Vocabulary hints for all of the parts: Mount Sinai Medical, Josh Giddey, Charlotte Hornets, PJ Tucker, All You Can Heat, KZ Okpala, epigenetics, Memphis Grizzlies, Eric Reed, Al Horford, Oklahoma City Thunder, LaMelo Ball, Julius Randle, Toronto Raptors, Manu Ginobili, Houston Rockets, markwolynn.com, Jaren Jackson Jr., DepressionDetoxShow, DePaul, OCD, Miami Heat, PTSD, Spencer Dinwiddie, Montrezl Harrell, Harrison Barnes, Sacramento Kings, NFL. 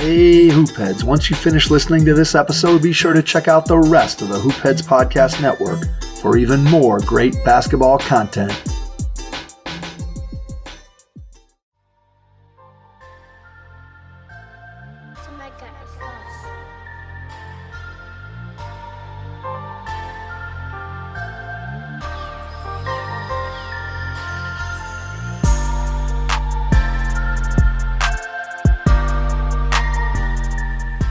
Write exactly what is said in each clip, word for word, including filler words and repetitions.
Hey, Hoopheads, once you finish listening to this episode, be sure to check out the rest of the Hoopheads Podcast Network for even more great basketball content.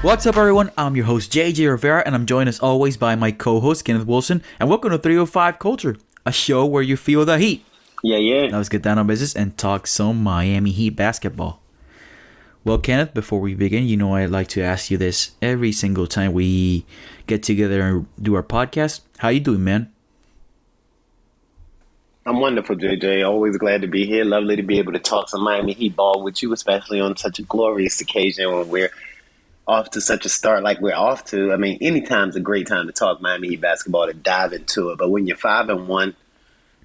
What's up, everyone? I'm your host, J J Rivera, and I'm joined as always by my co-host, Kenneth Wilson, and welcome to three oh five Culture, a show where you feel the heat. Yeah, yeah. Now let's get down on business and talk some Miami Heat basketball. Well, Kenneth, before we begin, you know I'd like to ask you this every single time we get together and do our podcast. How you doing, man? I'm wonderful, J J. Always glad to be here. Lovely to be able to talk some Miami Heat ball with you, especially on such a glorious occasion when we're off to such a start like we're off to. I mean, any time's a great time to talk Miami Heat basketball, to dive into it. But when you're five and one,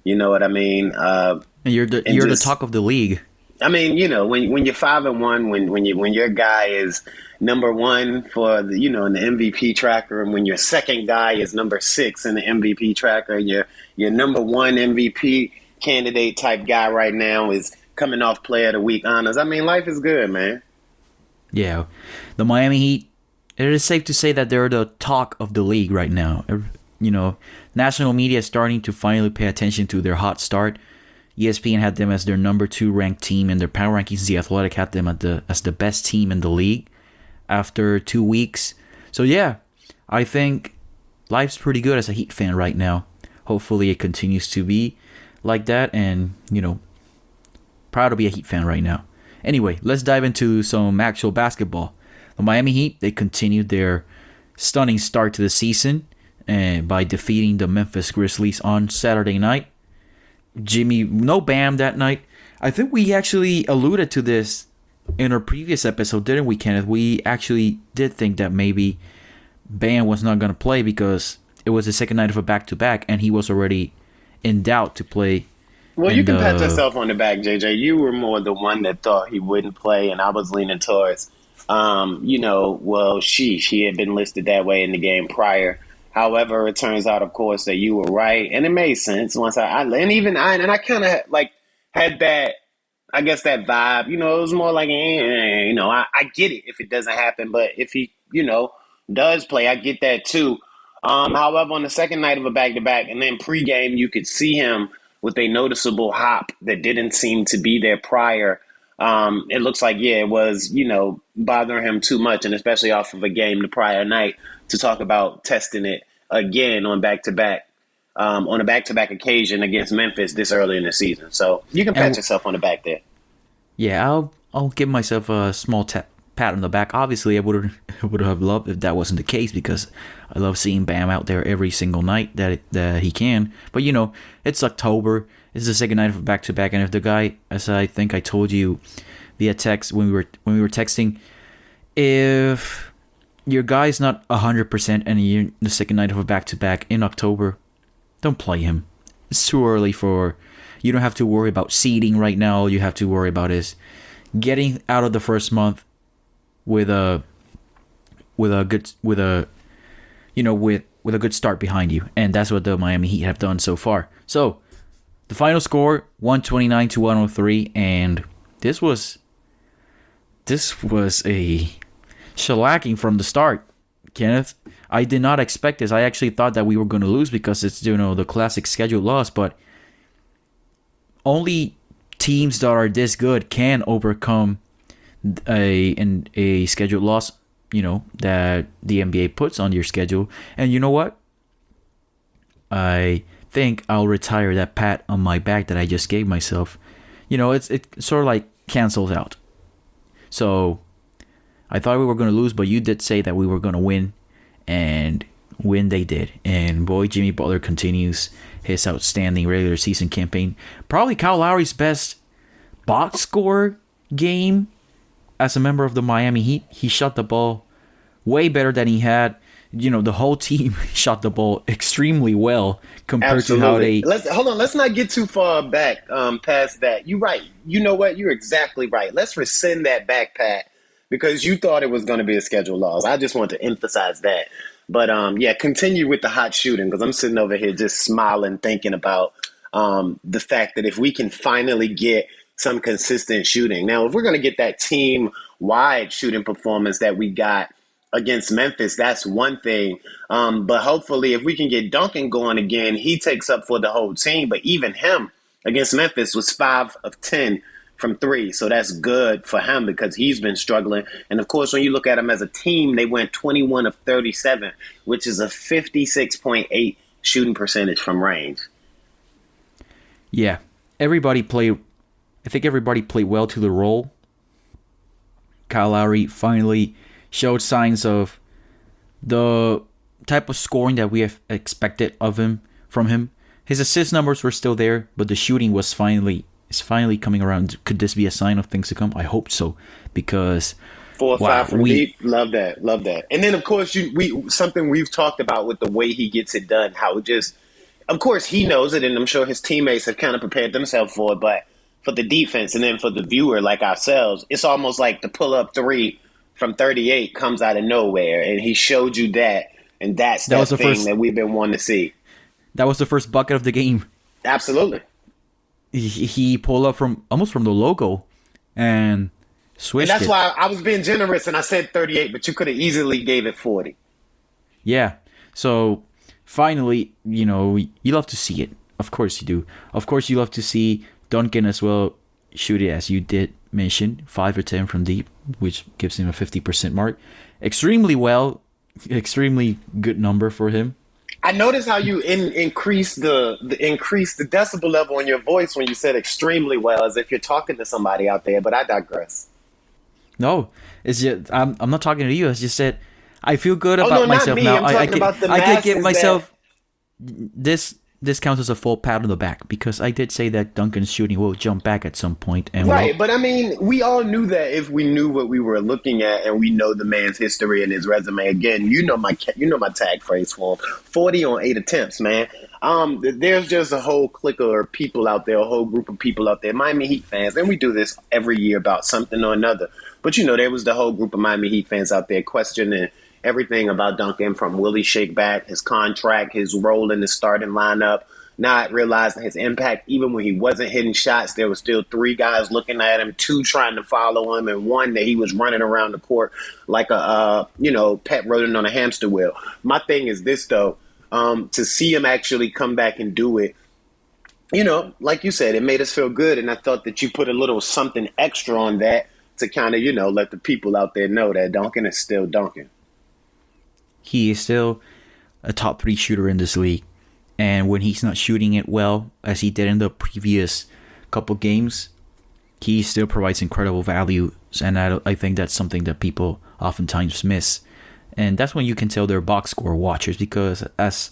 you know what I mean? Uh, and you're the, and you're just the talk of the league. I mean, you know, when when you're five and one, when when you when your guy is number one for the, you know, in the M V P tracker, and when your second guy is number six in the M V P tracker, your your number one M V P candidate type guy right now is coming off Player of the Week honors. I mean, life is good, man. Yeah, the Miami Heat, it is safe to say that they're the talk of the league right now. You know, national media is starting to finally pay attention to their hot start. E S P N had them as their number two ranked team in their power rankings. The Athletic had them at the, as the best team in the league after two weeks. So yeah, I think life's pretty good as a Heat fan right now. Hopefully it continues to be like that, and, you know, proud to be a Heat fan right now. Anyway, let's dive into some actual basketball. The Miami Heat, they continued their stunning start to the season and by defeating the Memphis Grizzlies on Saturday night. Jimmy, no Bam that night. I think we actually alluded to this in our previous episode, didn't we, Kenneth? We actually did think that maybe Bam was not going to play because it was the second night of a back-to-back and he was already in doubt to play. Well, and you can pat uh, yourself on the back, J J. You were more the one that thought he wouldn't play, and I was leaning towards, um, you know, well, sheesh, he had been listed that way in the game prior. However, it turns out, of course, that you were right, and it made sense. Once I, I and even I, and I kind of like had that, I guess, that vibe. You know, it was more like, eh, eh, you know, I, I get it if it doesn't happen, but if he, you know, does play, I get that too. Um, however, on the second night of a back-to-back, and then pregame, you could see him with a noticeable hop that didn't seem to be there prior. Um, it looks like, yeah, it was, you know, bothering him too much, and especially off of a game the prior night, to talk about testing it again on back-to-back, um, on a back-to-back occasion against Memphis this early in the season. So you can pat and, yourself on the back there. Yeah, I'll I'll give myself a small tap, pat on the back. Obviously, I would would have loved if that wasn't the case, because I love seeing Bam out there every single night that it, that he can. But, you know, it's October. It's the second night of back-to-back, and if the guy, as I think I told you via text when we were when we were texting, if your guy's not one hundred percent and you're the second night of a back-to-back in October, don't play him. It's too early for – you don't have to worry about seeding right now. All you have to worry about is getting out of the first month with a with a good with a you know with with a good start behind you, and that's what the Miami Heat have done so far. So the final score, one twenty-nine to one oh three, and this was this was a shellacking from the start, Kenneth. I did not expect this. I actually thought that we were going to lose because it's, you know, the classic scheduled loss, but only teams that are this good can overcome a and a scheduled loss, you know, that the N B A puts on your schedule. And you know what? I think I'll retire that pat on my back that I just gave myself. You know, it's it sort of like cancels out. So I thought we were going to lose, but you did say that we were going to win, and win they did. And boy, Jimmy Butler continues his outstanding regular season campaign. Probably Kyle Lowry's best box score game as a member of the Miami Heat. He shot the ball way better than he had. You know, the whole team shot the ball extremely well compared Absolutely. to how they... Let's, hold on, let's not get too far back um, past that. You're right. You know what? You're exactly right. Let's rescind that back pat, because you thought it was going to be a schedule loss. I just want to emphasize that. But, um, yeah, continue with the hot shooting, because I'm sitting over here just smiling, thinking about um, the fact that if we can finally get some consistent shooting. Now, if we're going to get that team-wide shooting performance that we got against Memphis, that's one thing. Um, but hopefully if we can get Duncan going again, he takes up for the whole team. But even him against Memphis was five of ten from three. So that's good for him because he's been struggling. And, of course, when you look at them as a team, they went twenty-one of thirty-seven, which is a fifty-six point eight shooting percentage from range. Yeah, everybody played. I think everybody played well to the role. Kyle Lowry finally showed signs of the type of scoring that we have expected of him from him. His assist numbers were still there, but the shooting was finally is finally coming around. Could this be a sign of things to come? I hope so, because four or wow, five from we, deep, love that, love that. And then of course you, we something we've talked about with the way he gets it done, how it just, of course he knows it, and I'm sure his teammates have kind of prepared themselves for it, but for the defense and then for the viewer like ourselves, it's almost like the pull-up three from thirty-eight comes out of nowhere, and he showed you that, and that's that the thing first, that we've been wanting to see. That was the first bucket of the game. Absolutely. He, he pulled up from almost from the logo and switched And that's it. Why I was being generous, and I said thirty-eight, but you could have easily gave it forty. Yeah. So, finally, you know, you love to see it. Of course you do. Of course you love to see Duncan as well shoot it, as you did mention, five or ten from deep, which gives him a fifty percent mark. Extremely well, extremely good number for him. I noticed how you in, increase the, the increase the decibel level in your voice when you said extremely well, as if you're talking to somebody out there, but I digress. No, it's just, I'm, I'm not talking to you. I just said I feel good oh, about no, myself me. now. I, I, about can, I can give myself that... this... This counts as a full pat on the back, because I did say that Duncan's shooting will jump back at some point. And right, we'll... but I mean, we all knew that if we knew what we were looking at, and we know the man's history and his resume. Again, you know my you know my tag phrase for him: forty on eight attempts, man. Um, there's just a whole clique of people out there, a whole group of people out there, Miami Heat fans, and we do this every year about something or another. But you know, there was the whole group of Miami Heat fans out there questioning everything about Duncan, from will he shake back, his contract, his role in the starting lineup, not realizing his impact. Even when he wasn't hitting shots, there were still three guys looking at him, two trying to follow him, and one that he was running around the court like a uh, you know pet rodent on a hamster wheel. My thing is this, though, um, to see him actually come back and do it, you know, like you said, it made us feel good, and I thought that you put a little something extra on that to kind of, you know, let the people out there know that Duncan is still Duncan. He is still a top three shooter in this league. And when he's not shooting it well, as he did in the previous couple games, he still provides incredible value. And I, I think that's something that people oftentimes miss. And that's when you can tell they're box score watchers, because as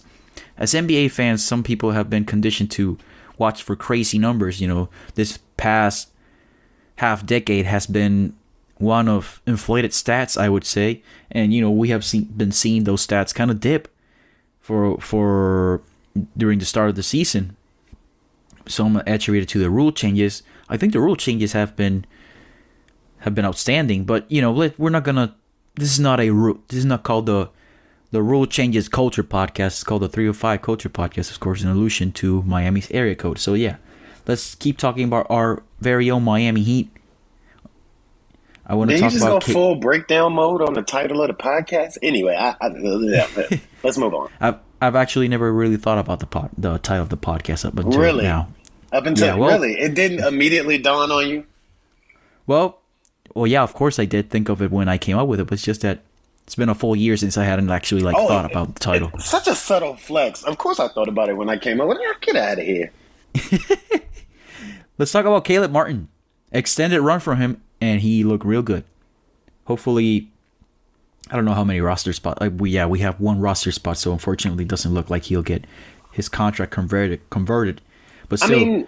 as N B A fans, some people have been conditioned to watch for crazy numbers. You know, this past half decade has been one of inflated stats, I would say, and you know we have seen, been seeing those stats kind of dip for for during the start of the season. Some attributed to the rule changes. I think the rule changes have been have been outstanding, but you know we're not gonna. This is not a rule. This is not called the the rule changes culture podcast. It's called the three oh five Culture podcast. Of course, an allusion to Miami's area code. So yeah, let's keep talking about our very own Miami Heat. I want to Did talk you just about go K- full breakdown mode on the title of the podcast? Anyway, I, I, yeah, let's move on. I've, I've actually never really thought about the pod, the title of the podcast up until really? now. Up until yeah, well, really, it didn't immediately dawn on you. Well, well, yeah, of course I did think of it when I came up with it, but it's just that it's been a full year since I hadn't actually like oh, thought it, about the title. It, such a subtle flex. Of course I thought about it when I came up with it. Get out of here. Let's talk about Caleb Martin. Extended run from him. And he looked real good. Hopefully, I don't know how many roster spots. Like we, yeah, we have one roster spot, so unfortunately, it doesn't look like he'll get his contract converted. Converted, but still, I mean,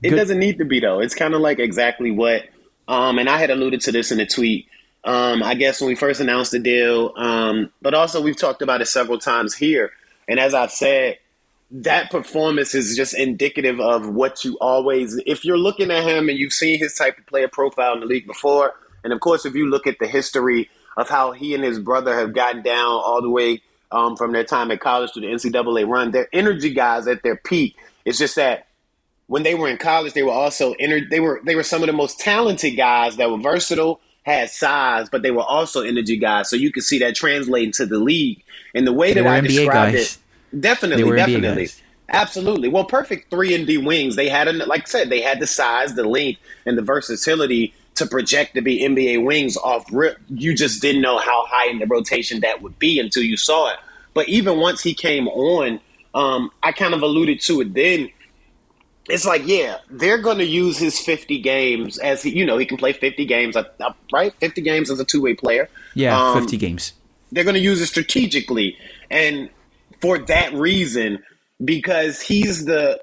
it good. doesn't need to be though. It's kind of like exactly what. Um, and I had alluded to this in a tweet. Um, I guess when we first announced the deal, um, but also we've talked about it several times here. And as I've said, that performance is just indicative of what you always – if you're looking at him and you've seen his type of player profile in the league before And, of course, if you look at the history of how he and his brother have gotten down all the way um, from their time at college to the N C double A run, they're energy guys at their peak. It's just that when they were in college, they were also ener- they were they were some of the most talented guys that were versatile, had size, but they were also energy guys. So you can see that translating to the league. And the way that I N B A described guys. It, definitely, definitely. Absolutely. Well, perfect three and D wings. They had, like I said, they had the size, the length, and the versatility to project to be N B A wings off rip. You just didn't know how high in the rotation that would be until you saw it. But even once he came on, um, I kind of alluded to it then. It's like, yeah, they're going to use his fifty games as he, you know, he can play fifty games, right? fifty games as a two-way player. Yeah, um, fifty games. They're going to use it strategically. And for that reason, because he's the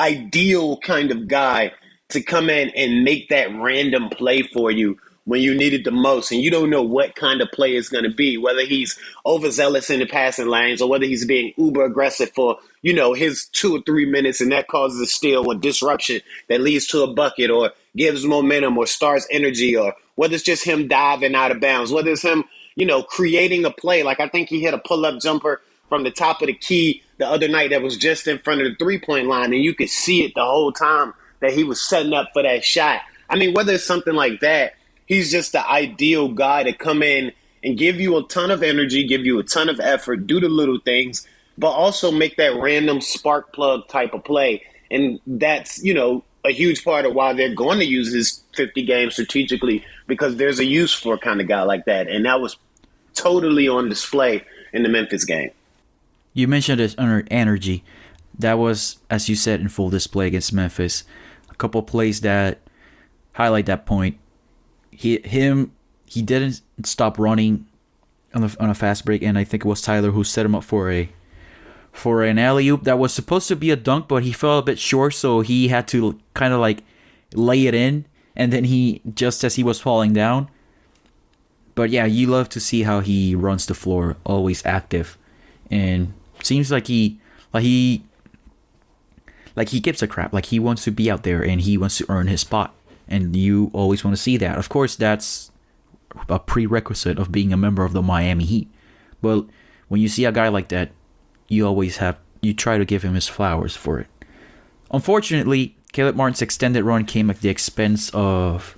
ideal kind of guy to come in and make that random play for you when you need it the most. And you don't know what kind of play it's going to be, whether he's overzealous in the passing lanes or whether he's being uber aggressive for, you know, his two or three minutes, and that causes a steal or disruption that leads to a bucket or gives momentum or starts energy, or whether it's just him diving out of bounds, whether it's him, you know, creating a play. Like I think he hit a pull-up jumper from the top of the key the other night that was just in front of the three-point line, and you could see it the whole time that he was setting up for that shot. I mean, whether it's something like that, he's just the ideal guy to come in and give you a ton of energy, give you a ton of effort, do the little things, but also make that random spark plug type of play. And that's, you know, a huge part of why they're going to use his fifty games strategically, because there's a use for a kind of guy like that. And that was totally on display in the Memphis game. You mentioned his energy. That was, as you said, in full display against Memphis. A couple plays that highlight that point. He, him, he didn't stop running on a, on a fast break, and I think it was Tyler who set him up for a for an alley-oop that was supposed to be a dunk, but he fell a bit short, so he had to kind of like lay it in, and then he, just as he was falling down. But yeah, you love to see how he runs the floor, always active, and seems like he like he like he gives a crap, like he wants to be out there and he wants to earn his spot, and you always want to see that. Of course, that's a prerequisite of being a member of the Miami Heat, but when you see a guy like that, you always have you try to give him his flowers for it. Unfortunately, Caleb Martin's extended run came at the expense of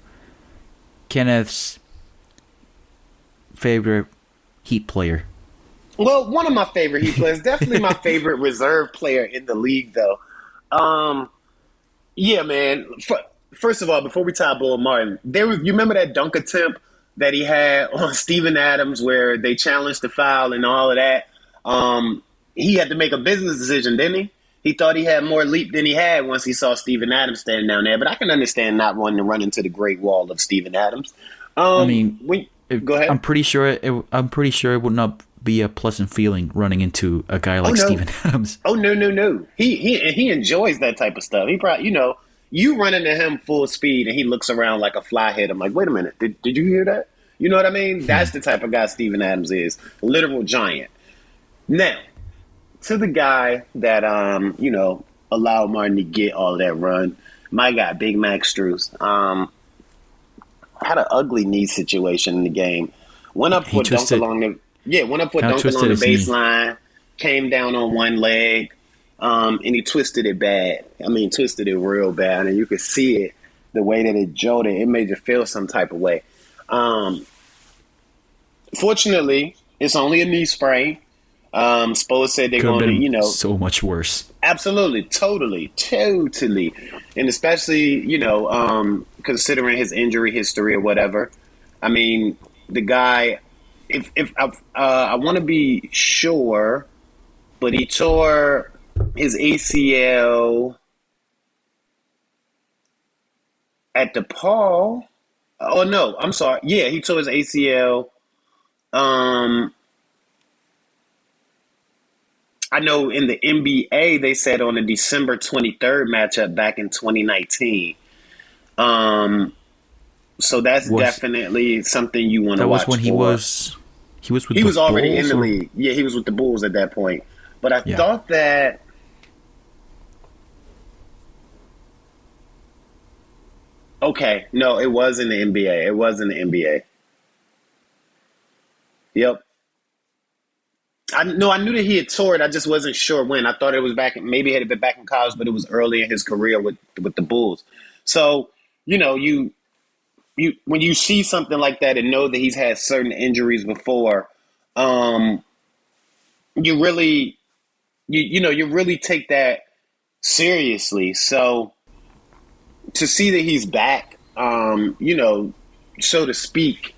Kenneth's favorite Heat player. Well, one of my favorite Heat players, definitely my favorite reserve player in the league, though. Um, yeah, man. First of all, before we tie Bull Martin, there was, you remember that dunk attempt that he had on Steven Adams where they challenged the foul and all of that? Um, he had to make a business decision, didn't he? He thought he had more leap than he had once he saw Steven Adams standing down there. But I can understand not wanting to run into the great wall of Steven Adams. Um, I mean, when, it, go ahead. I'm pretty sure it, I'm pretty sure it would not be a pleasant feeling running into a guy like oh, no. Steven Adams. Oh no, no, no! He he and he enjoys that type of stuff. He probably, you know, you run into him full speed and he looks around like a fly head. I'm like, wait a minute, did did you hear that? You know what I mean? That's the type of guy Steven Adams is, a literal giant. Now, to the guy that um you know allowed Martin to get all that run, my guy, Big Max Strus, um had an ugly knee situation in the game. Went up for dunk along the. Yeah, went up for Duncan on the baseline, came down on one leg, um, and he twisted it bad. I mean, twisted it real bad, and you could see it, the way that it jolted. It made you feel some type of way. Um, fortunately, it's only a knee sprain. Um, Spo said they're going to, you know. So much worse. Absolutely, totally, totally. And especially, you know, um, considering his injury history or whatever. I mean, the guy... If if uh, I want to be sure, but he tore his A C L at DePaul. Oh no, I'm sorry. Yeah, he tore his A C L. Um, I know in the N B A they said on the December twenty-third matchup back in twenty nineteen. Um. So that's was, definitely something you want to watch. That was when for. he was, he was with he the was already Bulls in the or? league. Yeah, he was with the Bulls at that point. But I yeah. thought that Okay, no, it was in the N B A. It was in the N B A. Yep. I no, I knew that he had toured. I just wasn't sure when. I thought it was back. Maybe it had been back in college, but it was early in his career with with the Bulls. So you know, you you when you see something like that and know that he's had certain injuries before, um, you really you you know you really take that seriously. So to see that he's back, um, you know, so to speak,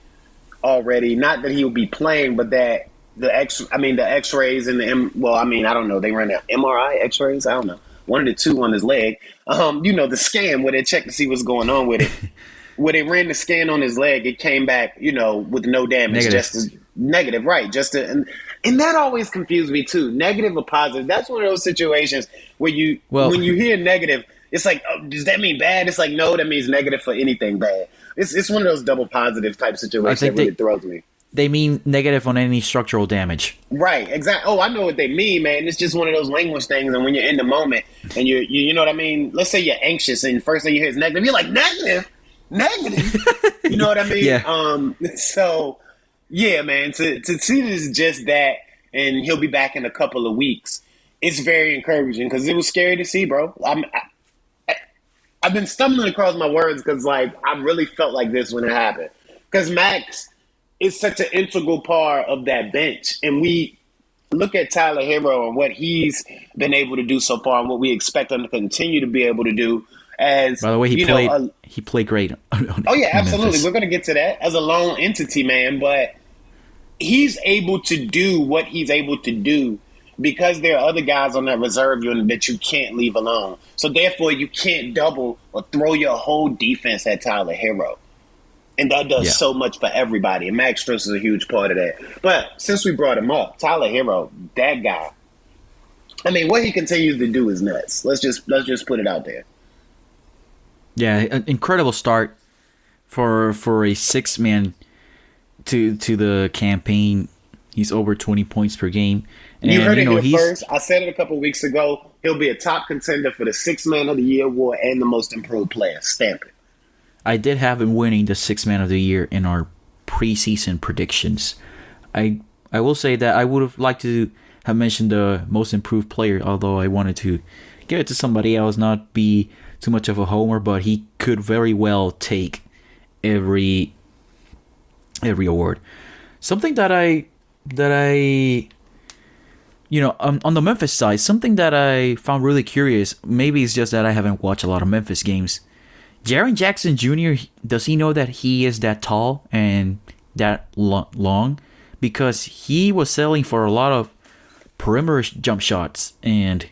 already. Not that he will be playing, but that. The X, I mean, the X-rays and the M. Well, I mean, I don't know. They ran out M R I, X-rays. I don't know. One of the two on his leg. Um, you know, the scan where they checked to see what's going on with it. Where they ran the scan on his leg, it came back, you know, with no damage, negative. just as negative, right? Just to, and and that always confused me too. Negative or positive? That's one of those situations where you well, when you hear negative, it's like, oh, does that mean bad? It's like, no, that means negative for anything bad. It's it's one of those double positive type situations that really they- throws me. They mean negative on any structural damage. Right, exactly. Oh, I know what they mean, man. It's just one of those language things, and when you're in the moment, and you you, you know what I mean? Let's say you're anxious, and first thing you hear is negative. You're like, negative? Negative? You know what I mean? Yeah. Um, so, yeah, man, to, to see this just that, and he'll be back in a couple of weeks, it's very encouraging, because it was scary to see, bro. I'm, I, I, I've been stumbling across my words, because, like, I really felt like this when it happened. Because Max... it's such an integral part of that bench. And we look at Tyler Herro and what he's been able to do so far and what we expect him to continue to be able to do. As, By the way, he you played know, a, he played great. On, on, oh, yeah, absolutely. Memphis. We're going to get to that as a lone entity, man. But he's able to do what he's able to do because there are other guys on that reserve unit that you can't leave alone. So, therefore, you can't double or throw your whole defense at Tyler Herro. And that does yeah. so much for everybody. And Max Strus is a huge part of that. But since we brought him up, Tyler Herro, that guy. I mean, what he continues to do is nuts. Let's just let's just put it out there. Yeah, an incredible start for for a six man to to the campaign. He's over twenty points per game. And, you heard you know, it here first. I said it a couple weeks ago. He'll be a top contender for the Sixth Man of the Year award and the Most Improved Player. Stamp it. I did have him winning the Sixth Man of the Year in our preseason predictions. I I will say that I would have liked to have mentioned the Most Improved Player, although I wanted to give it to somebody else, not be too much of a homer, but he could very well take every every award. Something that I that I you know on, on the Memphis side, something that I found really curious. Maybe it's just that I haven't watched a lot of Memphis games. Jaren Jackson Junior, does he know that he is that tall and that long? Because he was selling for a lot of perimeter jump shots. And,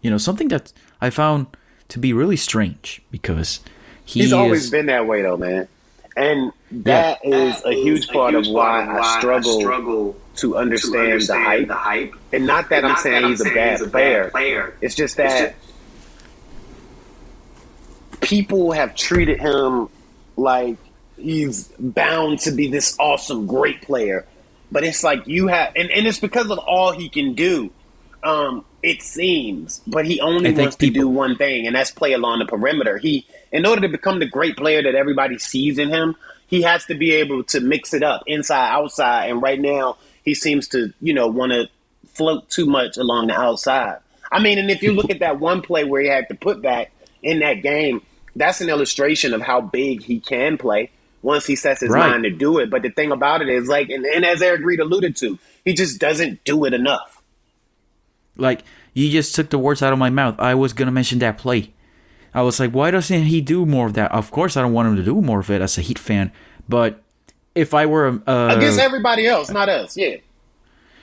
you know, something that I found to be really strange because he He's is, always been that way, though, man. And that, yeah, is, that a is a huge part, part of why, why I, struggle I struggle to understand, to understand the, hype. the hype. And not that and I'm not saying that he's, I'm a, saying bad he's a bad player. It's just that... It's just, people have treated him like he's bound to be this awesome, great player. But it's like you have – and it's because of all he can do, um, it seems. But he only wants people, to do one thing, and that's play along the perimeter. He, in order to become the great player that everybody sees in him, he has to be able to mix it up inside, outside. And right now he seems to, you know, want to float too much along the outside. I mean, and if you look at that one play where he had to put back in that game – that's an illustration of how big he can play once he sets his right. mind to do it. But the thing about it is, like, and, and as Eric Reed alluded to, he just doesn't do it enough. Like, you just took the words out of my mouth. I was going to mention that play. I was like, why doesn't he do more of that? Of course, I don't want him to do more of it as a Heat fan. But if I were... Uh, against everybody else, not us, yeah.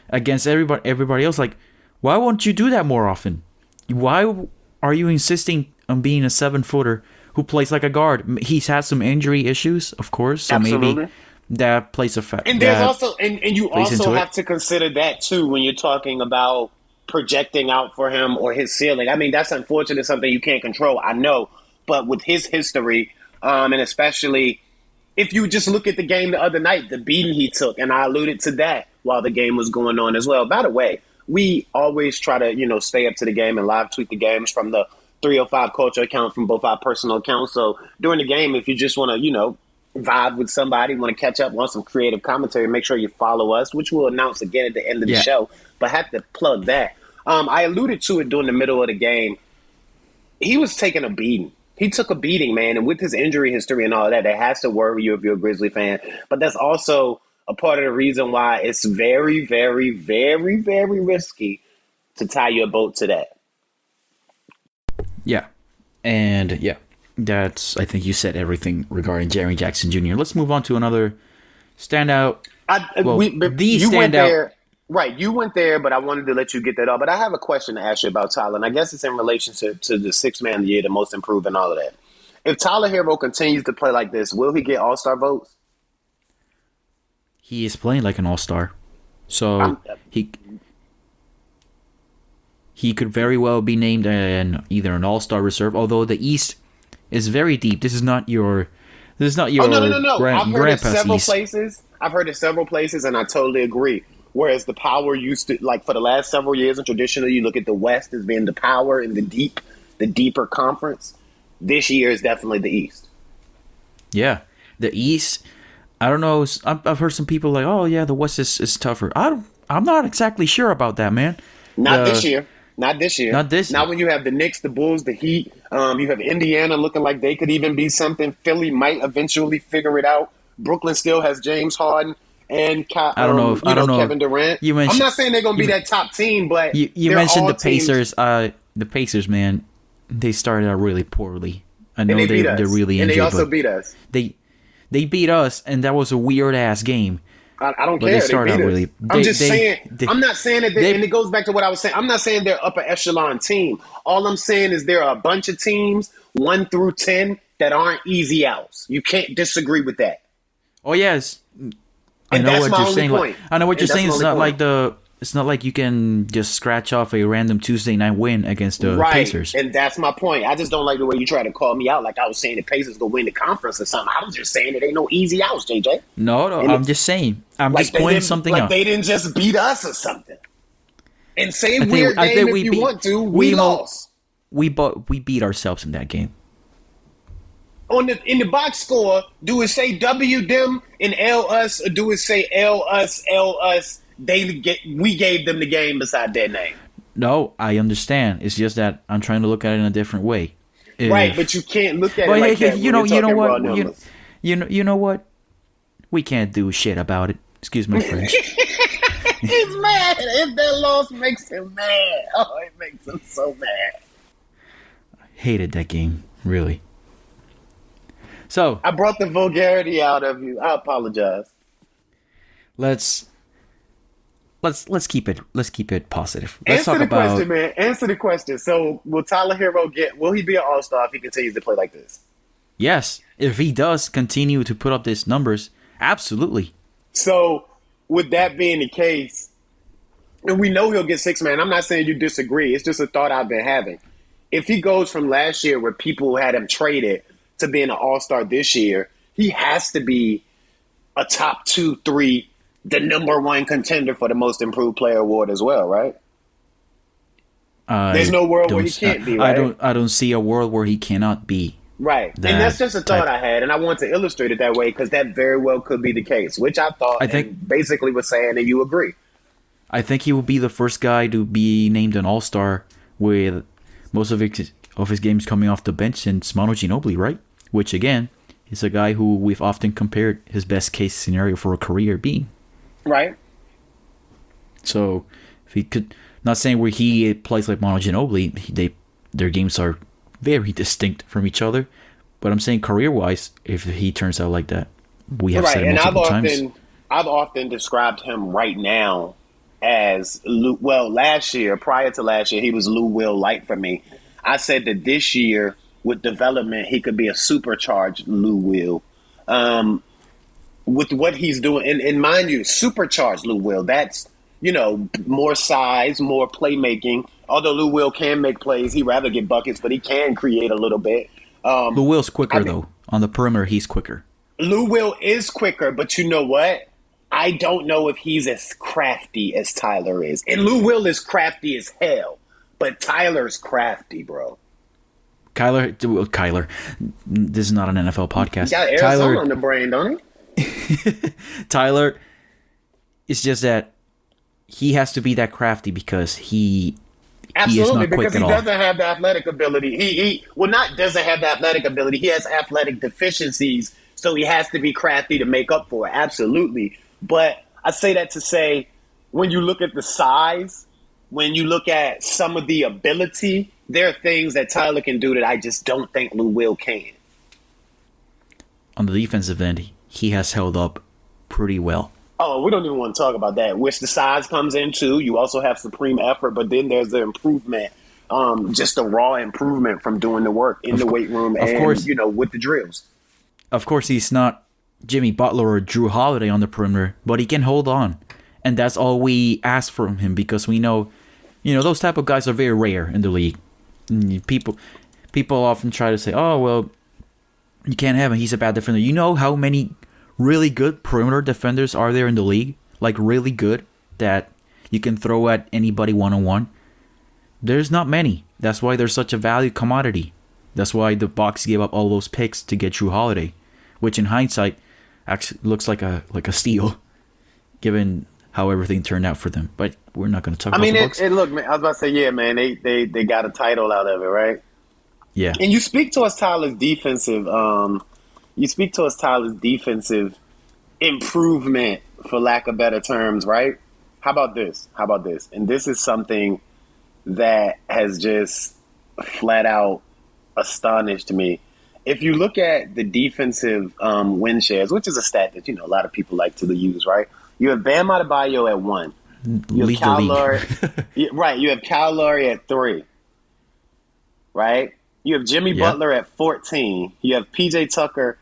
Against everybody, everybody else, like, why won't you do that more often? Why are you insisting on being a seven-footer who plays like a guard? He's had some injury issues, of course. So Absolutely. maybe that plays a factor. And there's also and, and you also have it. to consider that too when you're talking about projecting out for him or his ceiling. I mean, that's unfortunate, something you can't control, I know. But with his history, um, and especially if you just look at the game the other night, the beating he took, and I alluded to that while the game was going on as well. By the way, we always try to, you know, stay up to the game and live tweet the games from the three oh five Culture account from both our personal accounts. So during the game, if you just want to, you know, vibe with somebody, want to catch up, want some creative commentary, make sure you follow us, which we'll announce again at the end of the yeah. show. But I have to plug that. Um, I alluded to it during the middle of the game. He was taking a beating. He took a beating, man. And with his injury history and all that, that has to worry you if you're a Grizzly fan. But that's also a part of the reason why it's very, very, very, very risky to tie your boat to that. Yeah. And yeah, that's, I think you said everything regarding Jaren Jackson Junior Let's move on to another standout. I, well, we, the you standout. Went there, right. You went there, but I wanted to let you get that off. But I have a question to ask you about Tyler. And I guess it's in relation to, to the sixth man of the year, the most improved and all of that. If Tyler Herro continues to play like this, will he get all-star votes? He is playing like an all-star. So I'm, he... He could very well be named an either an all-star reserve, although the East is very deep. This is not your, this is not your. Oh no no no no! Gran- I've heard it several East. places. I've heard it several places, and I totally agree. Whereas the power used to, like for the last several years, and traditionally you look at the West as being the power and the deep, the deeper conference. This year is definitely the East. Yeah, the East. I don't know. I've heard some people like, oh yeah, the West is, is tougher. I don't, I'm not exactly sure about that, man. Not the, this year. Not this year. Not this year. Not when you have the Knicks, the Bulls, the Heat. Um, you have Indiana looking like they could even be something. Philly might eventually figure it out. Brooklyn still has James Harden and Kyle, I don't know if um, I don't know, know Kevin Durant. You mentioned, I'm not saying they're going to be that top team, but you, you mentioned the Pacers. Uh, the Pacers, man, they started out really poorly. I know they, they they're really injured. And they also beat us. They they beat us, and that was a weird ass game. I, I don't but care. They start out really. I'm they, just they, saying. They, I'm not saying that. They, they, and it goes back to what I was saying. I'm not saying they're upper echelon team. All I'm saying is there are a bunch of teams, one through ten, that aren't easy outs. You can't disagree with that. Oh yes, and I know what you're saying. Like, I know what you're saying. It's not point. like the. It's not like you can just scratch off a random Tuesday night win against the right. Pacers. And that's my point. I just don't like the way you try to call me out. Like I was saying the Pacers going to win the conference or something. I was just saying it ain't no easy outs, J J. No, no, and I'm just saying. I'm like just pointing something like out. Like they didn't just beat us or something. And say weird think, game if we you beat, want to. We, we lost. We, but we beat ourselves in that game. On the in the box score, do it say W them and L us, or do it say L us, L us? They get, we gave them the game beside their name. No, I understand. It's just that I'm trying to look at it in a different way. If, right, but you can't look at it like that. You know, you know what? You, you know, you know what? We can't do shit about it. Excuse my French. He's mad. If that loss makes him mad, oh, it makes him so mad. I hated that game, really. So I brought the vulgarity out of you. I apologize. Let's. Let's let's keep it let's keep it positive. Let's Answer talk the about, question, man. Answer the question. So, will Tyler Herro get? Will he be an all star if he continues to play like this? Yes, if he does continue to put up these numbers, absolutely. So, with that being the case, and we know he'll get six man. I'm not saying you disagree. It's just a thought I've been having. If he goes from last year, where people had him traded, to being an all star this year, he has to be a top two, three. The number one contender for the most improved player award as well, right? I There's no world where he can't I, be, right? I don't, I don't see a world where he cannot be. Right. That and that's just a thought type. I had, and I want to illustrate it that way because that very well could be the case, which I thought I think, and basically was saying that you agree. I think he will be the first guy to be named an all-star with most of his, of his games coming off the bench since Manu Ginobili, right? Which, again, is a guy who we've often compared his best-case scenario for a career being. Right. So, if he could, not saying where he plays like Manu Ginobili, they their games are very distinct from each other. But I'm saying career wise, if he turns out like that, we have right. said it multiple and I've times. Often, I've often described him right now as Lou, well. Last year, prior to last year, he was Lou Will Light for me. I said that this year with development, he could be a supercharged Lou Will. Um, With what he's doing, and, and mind you, supercharged Lou Will. That's, you know, more size, more playmaking. Although Lou Will can make plays, he'd rather get buckets, but he can create a little bit. Um, Lou Will's quicker, I mean, though. On the perimeter, he's quicker. Lou Will is quicker, but you know what? I don't know if he's as crafty as Tyler is. And Lou Will is crafty as hell, but Tyler's crafty, bro. Kyler, Kyler, this is not an N F L podcast. He's got Arizona Tyler, on the brain, don't he? Tyler, it's just that he has to be that crafty because he absolutely he is not because quick he at doesn't all. have the athletic ability. He he well not doesn't have the athletic ability. He has athletic deficiencies, so he has to be crafty to make up for it. Absolutely, but I say that to say when you look at the size, when you look at some of the ability, there are things that Tyler can do that I just don't think Lou Will can. On the defensive end, he has held up pretty well. Oh, we don't even want to talk about that, which the size comes into. You also have supreme effort, but then there's the improvement, um, just the raw improvement from doing the work in of the co- weight room and, course, you know, with the drills. Of course, he's not Jimmy Butler or Drew Holiday on the perimeter, but he can hold on. And that's all we ask from him because we know, you know, those type of guys are very rare in the league. People people often try to say, oh, well, you can't have him. He's a bad defender. You know how many really good perimeter defenders are there in the league? Like really good that you can throw at anybody one-on-one? There's not many. That's why they're such a value commodity. That's why the Bucks gave up all those picks to get Drew Holiday, which in hindsight actually looks like a like a steal given how everything turned out for them. But we're not going to talk I about mean, the Bucks. I mean, look, man, I was about to say, yeah, man, they, they they got a title out of it, right? Yeah. And you speak to us Tyler's defensive um, you speak to us Tyler's defensive improvement, for lack of better terms, right? How about this? How about this? And this is something that has just flat out astonished me. If you look at the defensive um, win shares, which is a stat that, you know, a lot of people like to use, right? You have Bam Adebayo at one. You have Kyle Lowry, right? You have Kyle Lowry at three, right? You have Jimmy yep. Butler at fourteen. You have P J Tucker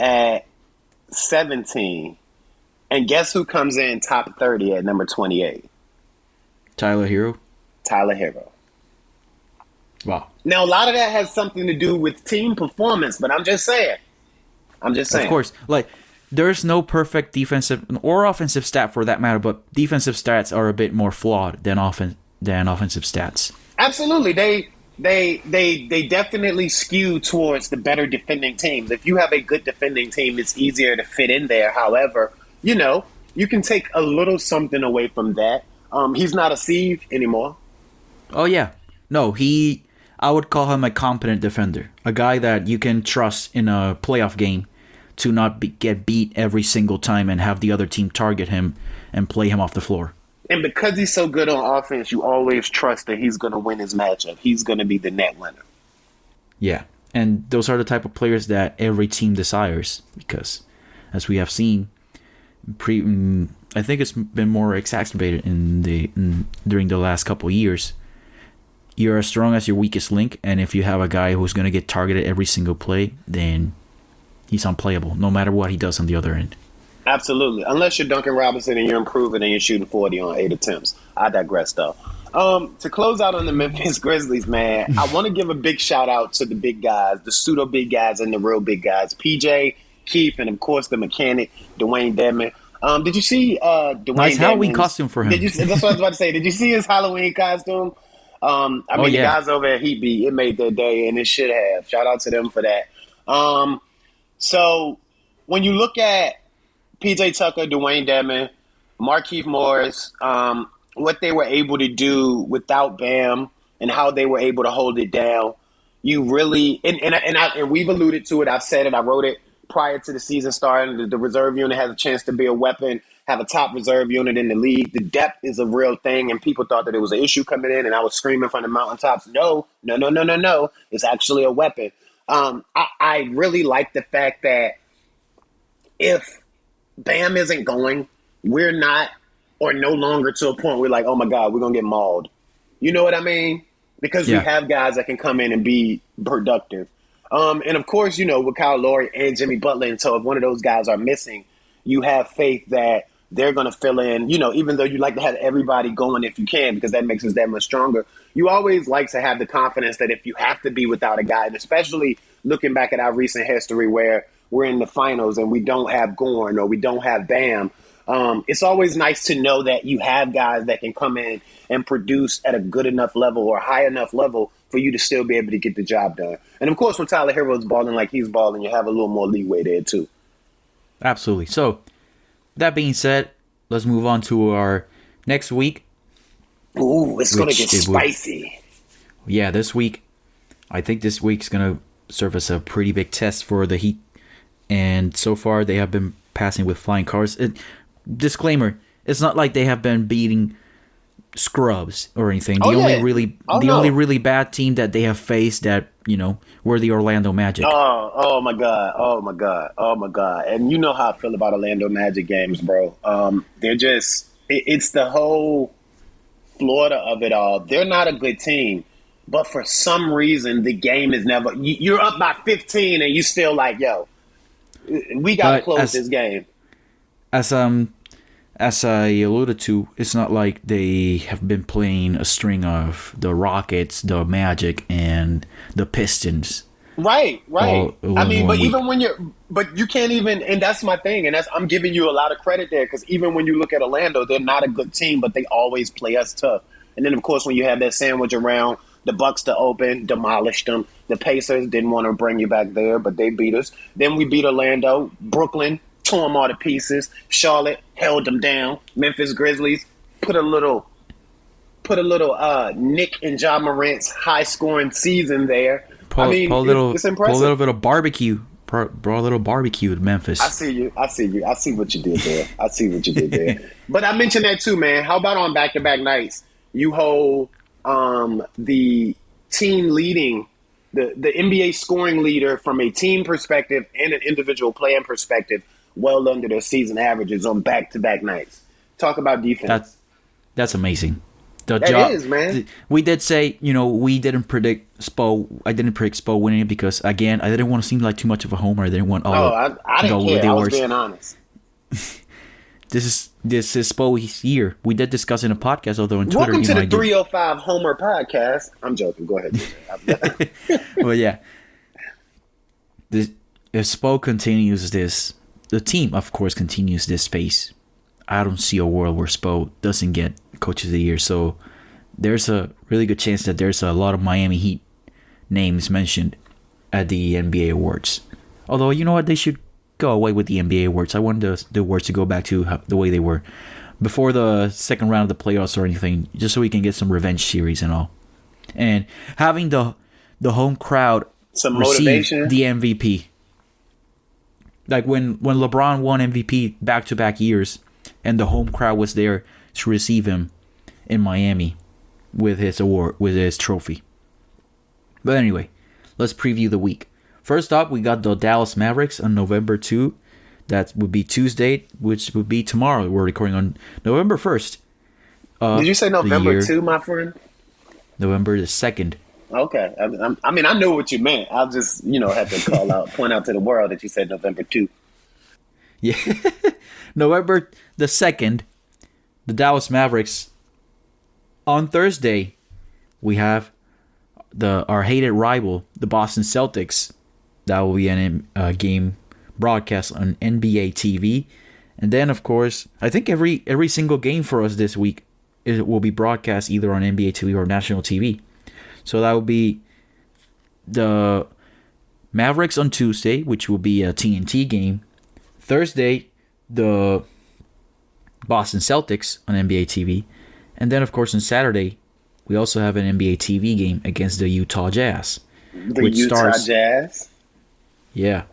at seventeen, and guess who comes in top thirty at number twenty-eight? Tyler Herro. Tyler Herro. Wow. Now a lot of that has something to do with team performance, but I'm just saying. I'm just saying. Of course, like. There's no perfect defensive or offensive stat for that matter, but defensive stats are a bit more flawed than offen- than offensive stats. Absolutely. They they they they definitely skew towards the better defending teams. If you have a good defending team, it's easier to fit in there. However, you know, you can take a little something away from that. Um, he's not a sieve anymore. Oh, yeah. No, he I would call him a competent defender, a guy that you can trust in a playoff game to not be, get beat every single time and have the other team target him and play him off the floor. And because he's so good on offense, you always trust that he's going to win his matchup. He's going to be the net winner. Yeah, and those are the type of players that every team desires because, as we have seen, pre, I think it's been more exacerbated in the in, during the last couple of years. You're as strong as your weakest link, and if you have a guy who's going to get targeted every single play, then he's unplayable, no matter what he does on the other end. Absolutely. Unless you're Duncan Robinson and you're improving and you're shooting forty on eight attempts. I digress, though. Um, to close out on the Memphis Grizzlies, man, I want to give a big shout-out to the big guys, the pseudo-big guys and the real big guys, P J, Keith, and, of course, the mechanic, Dwayne Dedman. Um, did you see uh, Dwayne nice Dedman's Halloween costume for him. Did you, that's what I was about to say. Did you see his Halloween costume? Um, I mean, oh, yeah. The guys over at Heat Beat, it made their day, and it should have. Shout-out to them for that. Um So when you look at P J Tucker, Dwayne Dedman, Markieff Morris, um, what they were able to do without Bam and how they were able to hold it down, you really – and and and, I, and we've alluded to it. I've said it. I wrote it prior to the season starting. The, the reserve unit has a chance to be a weapon, have a top reserve unit in the league. The depth is a real thing, and people thought that it was an issue coming in, and I was screaming from the mountaintops, no, no, no, no, no, no. It's actually a weapon. Um, I, I really like the fact that if Bam isn't going, we're not or no longer to a point where like, oh, my God, we're going to get mauled. You know what I mean? Because yeah. we have guys that can come in and be productive. Um, and, of course, you know, with Kyle Lowry and Jimmy Butler, and so if one of those guys are missing, you have faith that they're going to fill in, you know, even though you like to have everybody going if you can because that makes us that much stronger. You always like to have the confidence that if you have to be without a guy, and especially looking back at our recent history where we're in the finals and we don't have Gorn or we don't have Bam, um, it's always nice to know that you have guys that can come in and produce at a good enough level or high enough level for you to still be able to get the job done. And, of course, when Tyler Herro's balling like he's balling, you have a little more leeway there, too. Absolutely. So, that being said, let's move on to our next week. Ooh, it's going to get spicy. We, yeah, this week, I think this week's going to serve as a pretty big test for the Heat. And so far, they have been passing with flying cars. It, disclaimer, it's not like they have been beating scrubs or anything. The oh, only yeah. really oh, the no. only really bad team that they have faced that, you know, were the Orlando Magic. Oh, oh my God. Oh my God. Oh my God. And you know how I feel about Orlando Magic games, bro. Um, they're just it, it's the whole Florida of it all. They're not a good team, but for some reason the game is never you, you're up by fifteen and you still like, yo, we got to close as, this game. As um As I alluded to, it's not like they have been playing a string of the Rockets, the Magic, and the Pistons. Right, right. All, I mean, but week. even when you're, but you can't even, and that's my thing, and that's I'm giving you a lot of credit there because even when you look at Orlando, they're not a good team, but they always play us tough. And then, of course, when you have that sandwich around, the Bucks to open, demolished them. The Pacers didn't want to bring you back there, but they beat us. Then we beat Orlando, Brooklyn. Tore them all to pieces. Charlotte held them down. Memphis Grizzlies put a little, put a little uh, Nick and Ja Morant's high scoring season there. Pull, I mean, pull it, little, it's impressive. Pull a little bit of barbecue. Bro, a little barbecue at Memphis. I see you. I see you. I see what you did there. I see what you did there. But I mentioned that too, man. How about on back to back nights? You hold um, the team leading. The, the N B A scoring leader from a team perspective and an individual playing perspective well under their season averages on back-to-back nights. Talk about defense. That's, that's amazing. The that job, is, man. We did say, you know, we didn't predict Spo. I didn't predict Spo winning it because, again, I didn't want to seem like too much of a homer. I didn't want all oh, I, I didn't care. I was being honest. This is this is Spo's year. We did discuss in a podcast, although on Twitter. Welcome to the three oh five Homer podcast. I'm joking. Go ahead. Well, yeah. This, if Spo continues this, the team, of course, continues this pace. I don't see a world where Spo doesn't get Coach of the Year. So there's a really good chance that there's a lot of Miami Heat names mentioned at the N B A Awards. Although, you know what? They should go away with the N B A awards. I wanted the, the awards to go back to how, the way they were before the second round of the playoffs or anything, just so we can get some revenge series and all. And having the the home crowd some motivation, the M V P. Like when, when LeBron won M V P back-to-back years and the home crowd was there to receive him in Miami with his award, with his trophy. But anyway, let's preview the week. First up, we got the Dallas Mavericks on November second. That would be Tuesday, which would be tomorrow. We're recording on November first. Uh, Did you say November second, my friend? November the second. Okay. I, I'm, I mean, I knew what you meant. I'll just, you know, have to call out, point out to the world that you said November second. Yeah. November the second, the Dallas Mavericks. On Thursday, we have the our hated rival, the Boston Celtics. That will be an uh, game broadcast on N B A T V. And then, of course, I think every every single game for us this week is, will be broadcast either on N B A T V or national T V. So that will be the Mavericks on Tuesday, which will be a T N T game. Thursday, the Boston Celtics on N B A T V. And then, of course, on Saturday, we also have an N B A T V game against the Utah Jazz. The which Utah starts, Jazz? Yeah,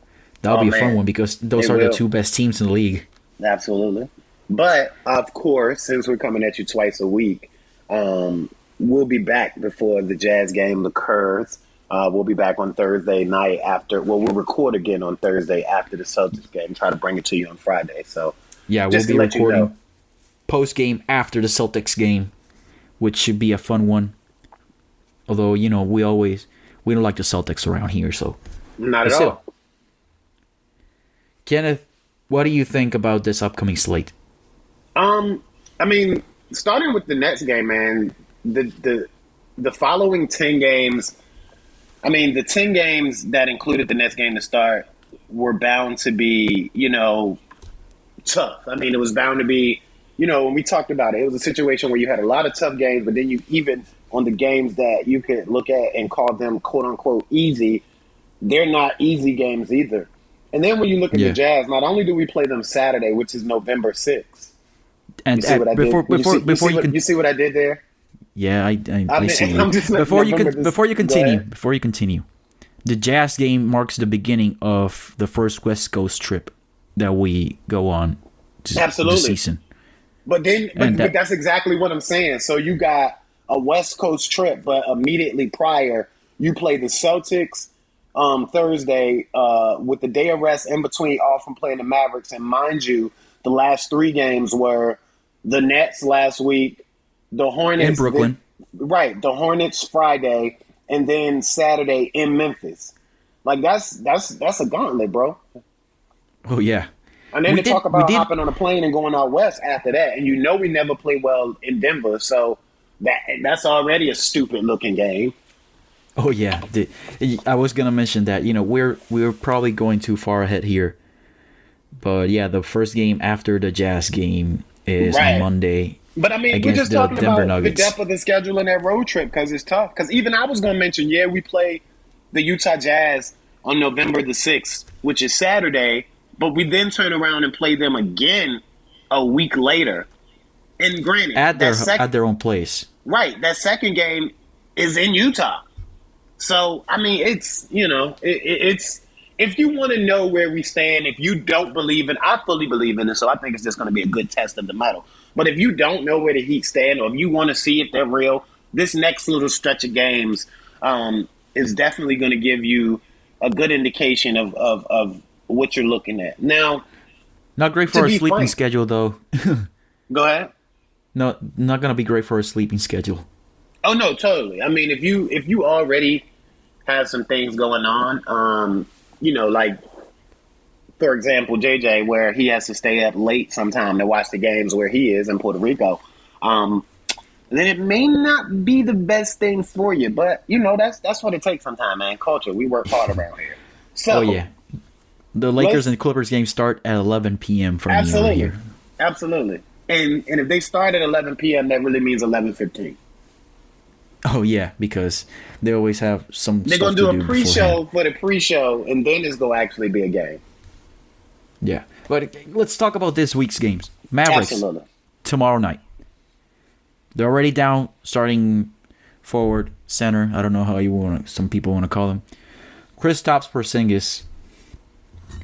that'll oh, be a man. fun one because those they are will. the two best teams in the league. Absolutely. But, of course, since we're coming at you twice a week, um, we'll be back before the Jazz game occurs. Uh, we'll be back on Thursday night after – well, we'll record again on Thursday after the Celtics game, try to bring it to you on Friday. So yeah, we'll be recording you know. post-game after the Celtics game, which should be a fun one. Although, you know, we always – we don't like the Celtics around here, so – Not at all. Kenneth, what do you think about this upcoming slate? Um, I mean, starting with the next game, man, the the the following ten games, I mean, the ten games that included the next game to start were bound to be, you know, tough. I mean, it was bound to be, you know, when we talked about it, it was a situation where you had a lot of tough games, but then you even on the games that you could look at and call them quote-unquote easy, they're not easy games either. And then when you look at yeah. the Jazz, not only do we play them Saturday, which is November sixth. And you see what I before, did? Before, you, see, before you, see what, can... you see what I did there? Yeah, I, I, I, I mean, see you. Before, you can, before you continue, before you continue, the Jazz game marks the beginning of the first West Coast trip that we go on to Absolutely. the season. But then, but, that, but that's exactly what I'm saying. So you got a West Coast trip, but immediately prior, you play the Celtics um, Thursday uh, with the day of rest in between, all from playing the Mavericks. And mind you, the last three games were the Nets last week, the Hornets in Brooklyn, the, right? The Hornets Friday, and then Saturday in Memphis. Like that's that's that's a gauntlet, bro. Oh yeah. And then we they did, talk about hopping on a plane and going out west after that. And you know we never play well in Denver, so that that's already a stupid looking game. Oh yeah, the, I was gonna mention that. You know we're we're probably going too far ahead here, but yeah, the first game after the Jazz game is right. Monday. But I mean, we're just talking Denver about Nuggets. The depth of the schedule and that road trip because it's tough. Because even I was gonna mention, yeah, we play the Utah Jazz on November the sixth, which is Saturday. But we then turn around and play them again a week later. And granted, at their sec- at their own place, right? That second game is in Utah. So I mean, it's you know, it, it's if you want to know where we stand, if you don't believe in, I fully believe in it. So I think it's just going to be a good test of the metal. But if you don't know where the Heat stand, or if you want to see if they're real, this next little stretch of games um, is definitely going to give you a good indication of of. of what you're looking at now. Not great for a sleeping frank, schedule, though. Go ahead. No, not gonna be great for a sleeping schedule. Oh no, totally. I mean, if you if you already have some things going on, um, you know, like for example, J J, where he has to stay up late sometime to watch the games where he is in Puerto Rico, um, then it may not be the best thing for you. But you know, that's that's what it takes sometimes, man. Culture, we work hard around here. So oh, yeah. The Lakers Let's, and Clippers games start at eleven p.m. from absolutely. here. Absolutely. And and if they start at eleven p.m., that really means eleven fifteen. Oh, yeah, because they always have some They're going to do a do pre-show beforehand. for the pre-show, and then it's going to actually be a game. Yeah. But let's talk about this week's games. Mavericks, absolutely. tomorrow night. They're already down, starting forward, center. I don't know how you want to, some people want to call them. Kristaps Porzingis.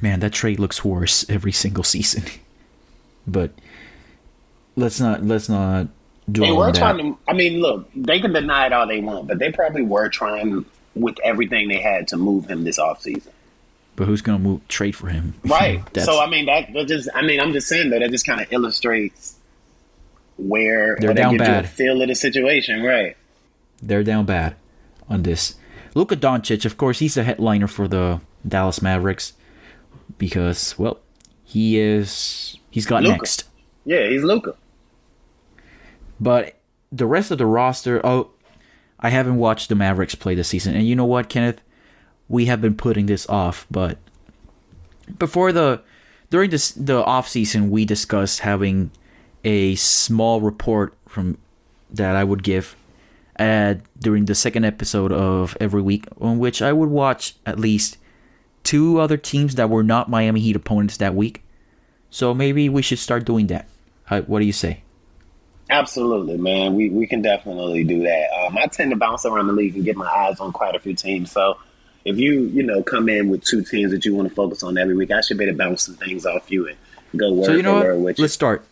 Man, that trade looks worse every single season. But let's not let's not do they all were that. Trying to, I mean, look, they can deny it all they want, but they probably were trying with everything they had to move him this offseason. But who's going to move trade for him? Right. so I mean, that, that just I mean, I'm just saying that that just kind of illustrates where they're down bad. Feel of the situation, right? They're down bad on this. Luka Doncic, of course, he's a headliner for the Dallas Mavericks. Because, well, he is, he's got Luka. next. Yeah, he's Luka. But the rest of the roster, oh, I haven't watched the Mavericks play this season. And you know what, Kenneth? We have been putting this off, but before the, during this, the offseason, we discussed having a small report from that I would give at, during the second episode of every week, on which I would watch at least two other teams that were not Miami Heat opponents that week. So maybe we should start doing that. What do you say? Absolutely, man. We we can definitely do that. Um, I tend to bounce around the league and get my eyes on quite a few teams. So if you, you know, come in with two teams that you want to focus on every week, I should be able to bounce some things off you and go word so you know for word with you. Let's start.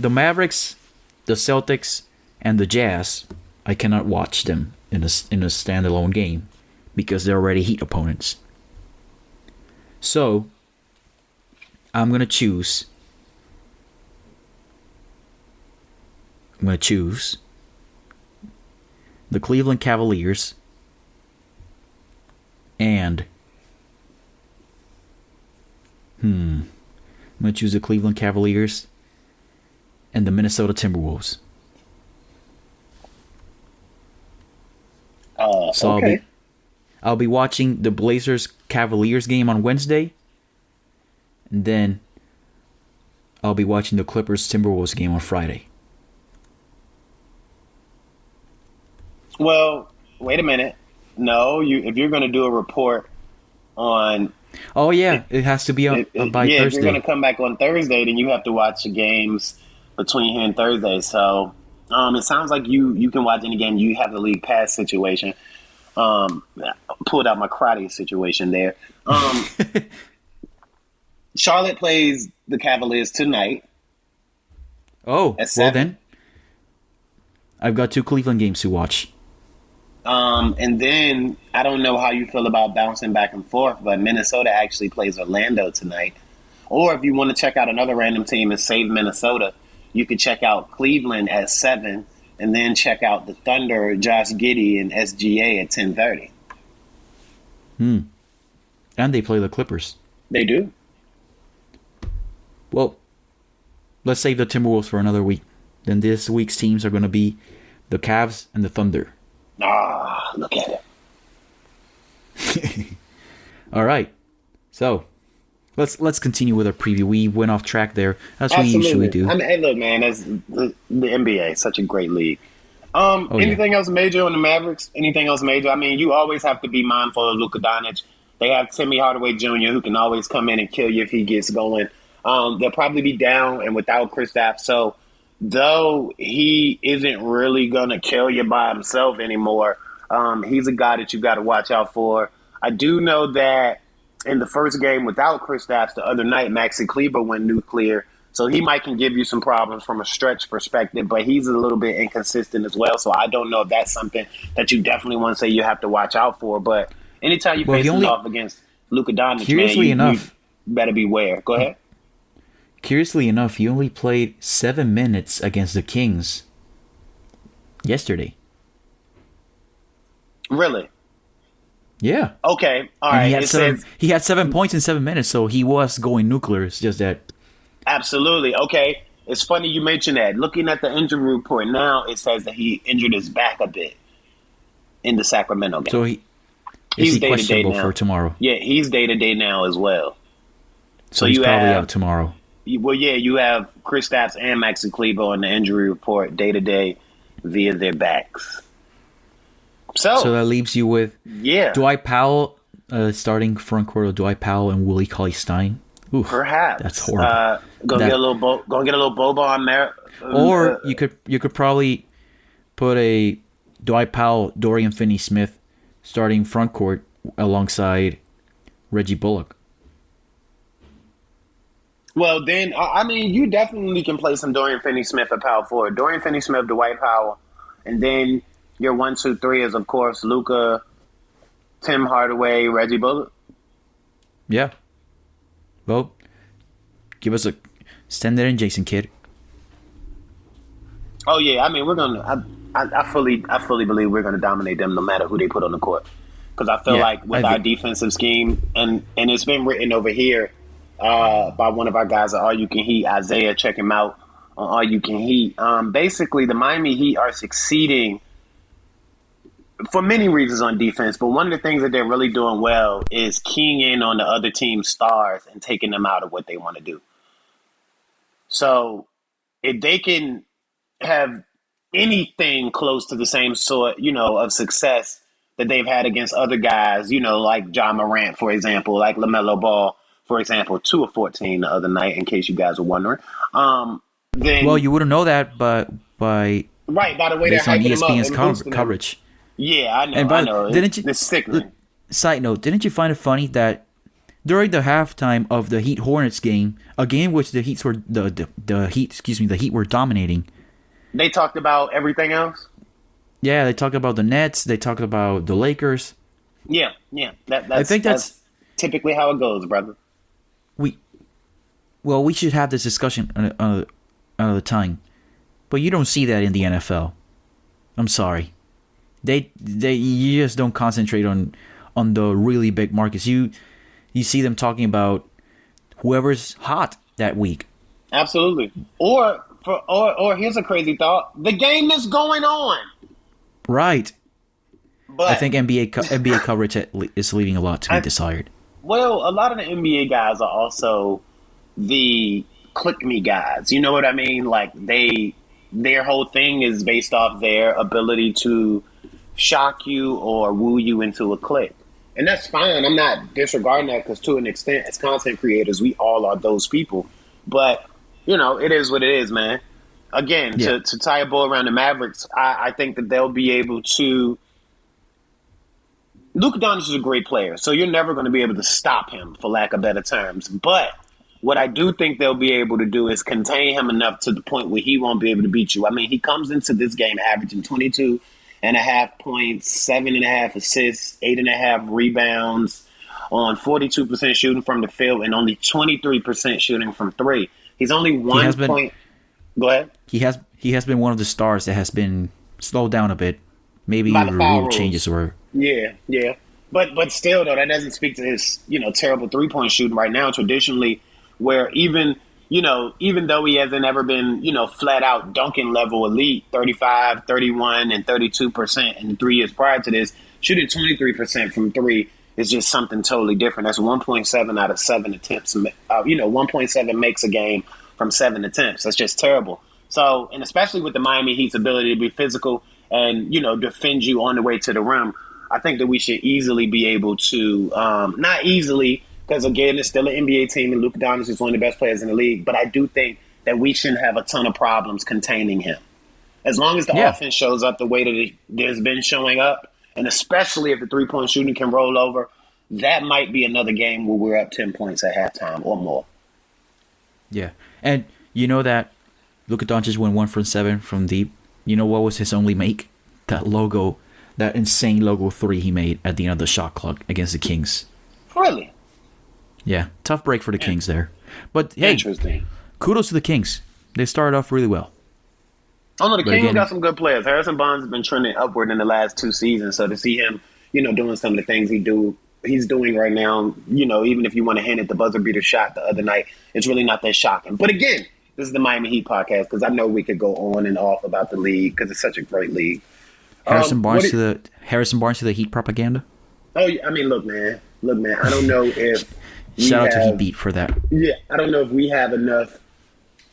The Mavericks, the Celtics, and the Jazz, I cannot watch them in a, in a standalone game because they're already Heat opponents. So, I'm going to choose, I'm going to choose the Cleveland Cavaliers and, hmm, I'm going to choose the Cleveland Cavaliers and the Minnesota Timberwolves. Uh, so okay. I'll be, I'll be watching the Blazers-Cavaliers game on Wednesday. And then I'll be watching the Clippers-Timberwolves game on Friday. Well, wait a minute. No, you if you're going to do a report on... Oh, yeah. It, it has to be on, it, it, by yeah, Thursday. Yeah, if you're going to come back on Thursday, then you have to watch the games between here and Thursday. So um, it sounds like you, you can watch any game. You have the league pass situation. Um, I pulled out my karate situation there. Um, Charlotte plays the Cavaliers tonight. Oh, well then. I've got two Cleveland games to watch. Um, and then I don't know how you feel about bouncing back and forth, but Minnesota actually plays Orlando tonight. Or if you want to check out another random team and save Minnesota, you could check out Cleveland at seven and then check out the Thunder, Josh Giddey, and S G A at ten thirty. Hmm. And they play the Clippers. They do. Well, let's save the Timberwolves for another week. Then this week's teams are going to be the Cavs and the Thunder. Ah, look at it. All right. So, let's let's continue with our preview. We went off track there, as Absolutely. we usually do. I mean, hey, look, man, that's the N B A, such a great league. Um, oh, anything yeah. else major on the Mavericks? Anything else major? I mean, you always have to be mindful of Luka Doncic. They have Timmy Hardaway Junior, who can always come in and kill you if he gets going. Um, they'll probably be down and without Kristaps. So, though he isn't really going to kill you by himself anymore, um, he's a guy that you got to watch out for. I do know that in the first game without Kristaps the other night, Maxi Kleber went nuclear. So he might can give you some problems from a stretch perspective, but he's a little bit inconsistent as well. So I don't know if that's something that you definitely want to say you have to watch out for. But anytime you well, face only, off against Luka Doncic, curiously man, you, enough, you better beware. Go ahead. Curiously enough, he only played seven minutes against the Kings yesterday. Really? Yeah. Okay. All right. He had, seven, says, he had seven points in seven minutes, so he was going nuclear. It's just that. Absolutely. Okay. It's funny you mentioned that. Looking at the injury report now, it says that he injured his back a bit in the Sacramento game. So he, he's he day questionable to day for tomorrow. Yeah, he's day to day now as well. So, so he's you probably have, out tomorrow. Well, yeah, you have Kristaps and Maxi Kleber on the injury report day to day via their backs. So, so that leaves you with yeah. Dwight Powell, uh, starting front court of Dwight Powell and Willie Cauley-Stein. Oof, perhaps that's horrible. Uh, go that, get a little bo- go get a little boba on there. Or uh, you could you could probably put a Dwight Powell, Dorian Finney-Smith starting front court alongside Reggie Bullock. Well, then, I mean, you definitely can play some Dorian Finney-Smith at power forward. Dorian Finney-Smith, Dwight Powell, and then your one, two, three is, of course, Luka, Tim Hardaway, Reggie Bullock. Yeah. Well, give us a – send that in, Jason Kidd. Oh, yeah. I mean, we're going to – I fully I fully believe we're going to dominate them no matter who they put on the court. Because I feel yeah, like with our defensive scheme, and, and it's been written over here, Uh, by one of our guys at All You Can Heat, Isaiah, check him out on All You Can Heat. Um, basically, the Miami Heat are succeeding for many reasons on defense, but one of the things that they're really doing well is keying in on the other team's stars and taking them out of what they want to do. So if they can have anything close to the same sort, you know, of success that they've had against other guys, you know, like John Morant, for example, like LaMelo Ball, for example, two of fourteen the other night, in case you guys are wondering. Um, then, well, you wouldn't know that, but by right by the way, they're hyping him up and boosting him. Coverage. Yeah, I know. And by, I know. Didn't you, it's sickening. Side note: didn't you find it funny that during the halftime of the Heat Hornets game, a game which the Heat were the, the the Heat, excuse me, the Heat were dominating, they talked about everything else. Yeah, they talked about the Nets. They talked about the Lakers. Yeah, yeah. That, that's, I think that's, that's typically how it goes, brother. We, well, we should have this discussion another, another time, but you don't see that in the N F L. I'm sorry, they they you just don't concentrate on on the really big markets. You you see them talking about whoever's hot that week. Absolutely. Or for or or here's a crazy thought: the game is going on. Right. But I think N B A N B A coverage is leaving a lot to be I, desired. Well, a lot of the N B A guys are also the click me guys. You know what I mean? Like they, their whole thing is based off their ability to shock you or woo you into a click. And that's fine. I'm not disregarding that because to an extent, as content creators, we all are those people. But, you know, it is what it is, man. Again, yeah. to, to tie a ball around the Mavericks, I, I think that they'll be able to – Luka Doncic is a great player, so you're never going to be able to stop him, for lack of better terms. But what I do think they'll be able to do is contain him enough to the point where he won't be able to beat you. I mean, he comes into this game averaging twenty-two and a half points, seven and a half assists, eight and a half rebounds on forty-two percent shooting from the field and only twenty-three percent shooting from three. He's only one he point. Been, Go ahead. He has he has been one of the stars that has been slowed down a bit. Maybe the rule changes or yeah, yeah. But but still though, that doesn't speak to his, you know, terrible three point shooting right now traditionally, where even you know, even though he hasn't ever been, you know, flat out Duncan level elite, thirty-five, thirty-one, and thirty-two percent in the three years prior to this, shooting twenty-three percent from three is just something totally different. That's one point seven out of seven attempts. Uh, you know, one point seven makes a game from seven attempts. That's just terrible. So, and especially with the Miami Heat's ability to be physical and, you know, defend you on the way to the rim, I think that we should easily be able to, um, not easily, because, again, it's still an N B A team, and Luka Doncic is one of the best players in the league. But I do think that we shouldn't have a ton of problems containing him. As long as the yeah. offense shows up the way that it has been showing up, and especially if the three-point shooting can roll over, that might be another game where we're up ten points at halftime or more. Yeah. And you know that Luka Doncic went one for seven from deep. You know what was his only make? That logo, that insane logo three he made at the end of the shot clock against the Kings. Really? Yeah, tough break for the Kings there. But, hey, interesting. Kudos to the Kings. They started off really well. Oh, no, the but Kings again, got some good players. Harrison Barnes has been trending upward in the last two seasons, so to see him, you know, doing some of the things he do, he's doing right now, you know, even if you want to hint at the buzzer-beater shot the other night, it's really not that shocking. But, again, this is the Miami Heat podcast because I know we could go on and off about the league because it's such a great league. Harrison um, Barnes it, to the Harrison Barnes to the Heat propaganda? Oh, I mean, look, man. Look, man, I don't know if – We Shout out have, to Heat Beat for that. Yeah, I don't know if we have enough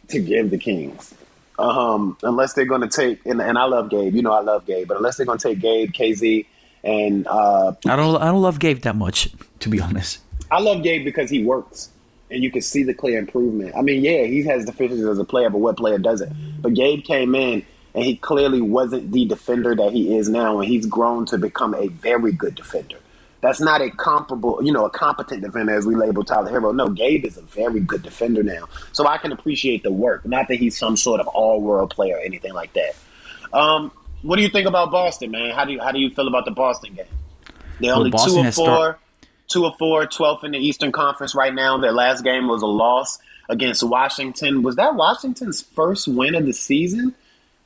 to give the Kings. Um, unless they're going to take, and, and I love Gabe. You know I love Gabe. But unless they're going to take Gabe, K Z, and... Uh, I don't I don't love Gabe that much, to be honest. I love Gabe because he works, and you can see the clear improvement. I mean, yeah, he has deficiencies as a player, but what player doesn't? But Gabe came in, and he clearly wasn't the defender that he is now, and he's grown to become a very good defender. That's not a comparable, you know, a competent defender as we label Tyler Herro. No, Gabe is a very good defender now. So I can appreciate the work. Not that he's some sort of all-world player or anything like that. Um, what do you think about Boston, man? How do you how do you feel about the Boston game? They're only well, two or four, start- two or four, twelfth in the Eastern Conference right now. Their last game was a loss against Washington. Was that Washington's first win of the season?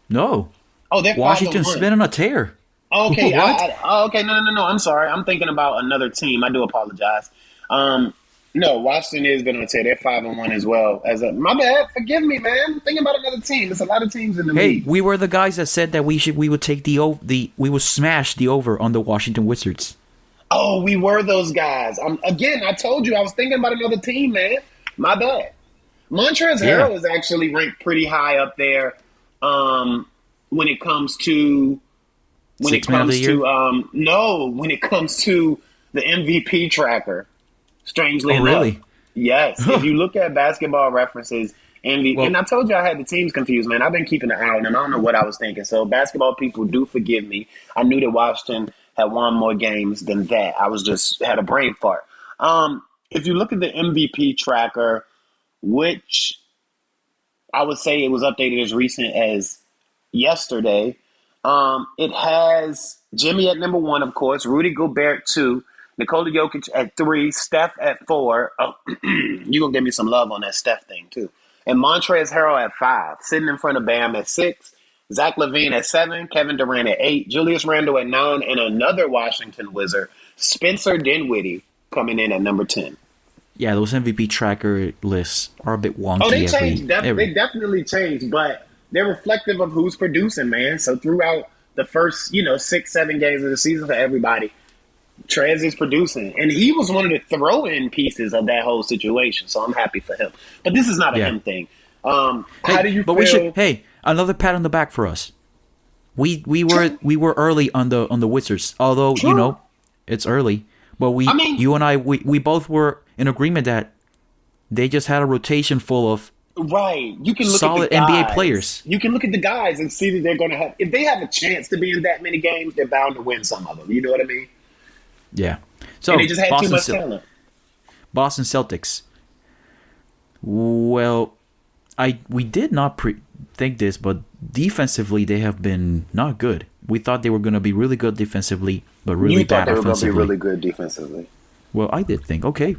No. Oh, they're Washington's been on a tear. Okay, I, I, okay, no, no, no, I'm sorry. I'm thinking about another team. I do apologize. Um, no, Washington is going to say they're five and one as well. As a, my bad, forgive me, man. I'm thinking about another team. There's a lot of teams in the hey, league. Hey, we were the guys that said that we should we would take the the we would smash the over on the Washington Wizards. Oh, we were those guys. Um, again, I told you I was thinking about another team, man. My bad. Montrezl Harrell yeah. is actually ranked pretty high up there um, when it comes to. When Six it comes to um, no, when it comes to the M V P tracker, strangely oh, enough, really? yes. If you look at Basketball References, M V P, well, and I told you I had the teams confused, man. I've been keeping an eye on them. I don't know what I was thinking. So basketball people do forgive me. I knew that Washington had won more games than that. I was just had a brain fart. Um, if you look at the M V P tracker, which I would say it was updated as recent as yesterday. Um, it has Jimmy at number one, of course, Rudy Gobert at two, Nikola Jokic at three, Steph at four. Oh, you're going to give me some love on that Steph thing, too. And Montrezl Harrell at five, sitting in front of Bam at six, Zach LaVine at seven, Kevin Durant at eight, Julius Randle at nine, and another Washington Wizard, Spencer Dinwiddie, coming in at number ten. Yeah, those M V P tracker lists are a bit wonky. Oh, they changed. Def- they definitely changed, but... They're reflective of who's producing, man. So throughout the first, you know, six, seven games of the season for everybody, Trez is producing. And he was one of the throw-in pieces of that whole situation, so I'm happy for him. But this is not a yeah. him thing. Um, hey, how do you but feel? We should, hey, another pat on the back for us. We we were we were early on the on the Wizards, although sure. you know it's early. But we, I mean, you and I, we, we both were in agreement that they just had a rotation full of right. You can look solid at the guys. N B A players. You can look at the guys and see that they're going to have. If they have a chance to be in that many games, they're bound to win some of them. You know what I mean? Yeah. So and they just had Boston, too much talent. Boston Celtics. Well, I we did not pre- think this, but defensively they have been not good. We thought they were going to be really good defensively, but really you bad they were offensively. Be really good defensively. Well, I did think okay.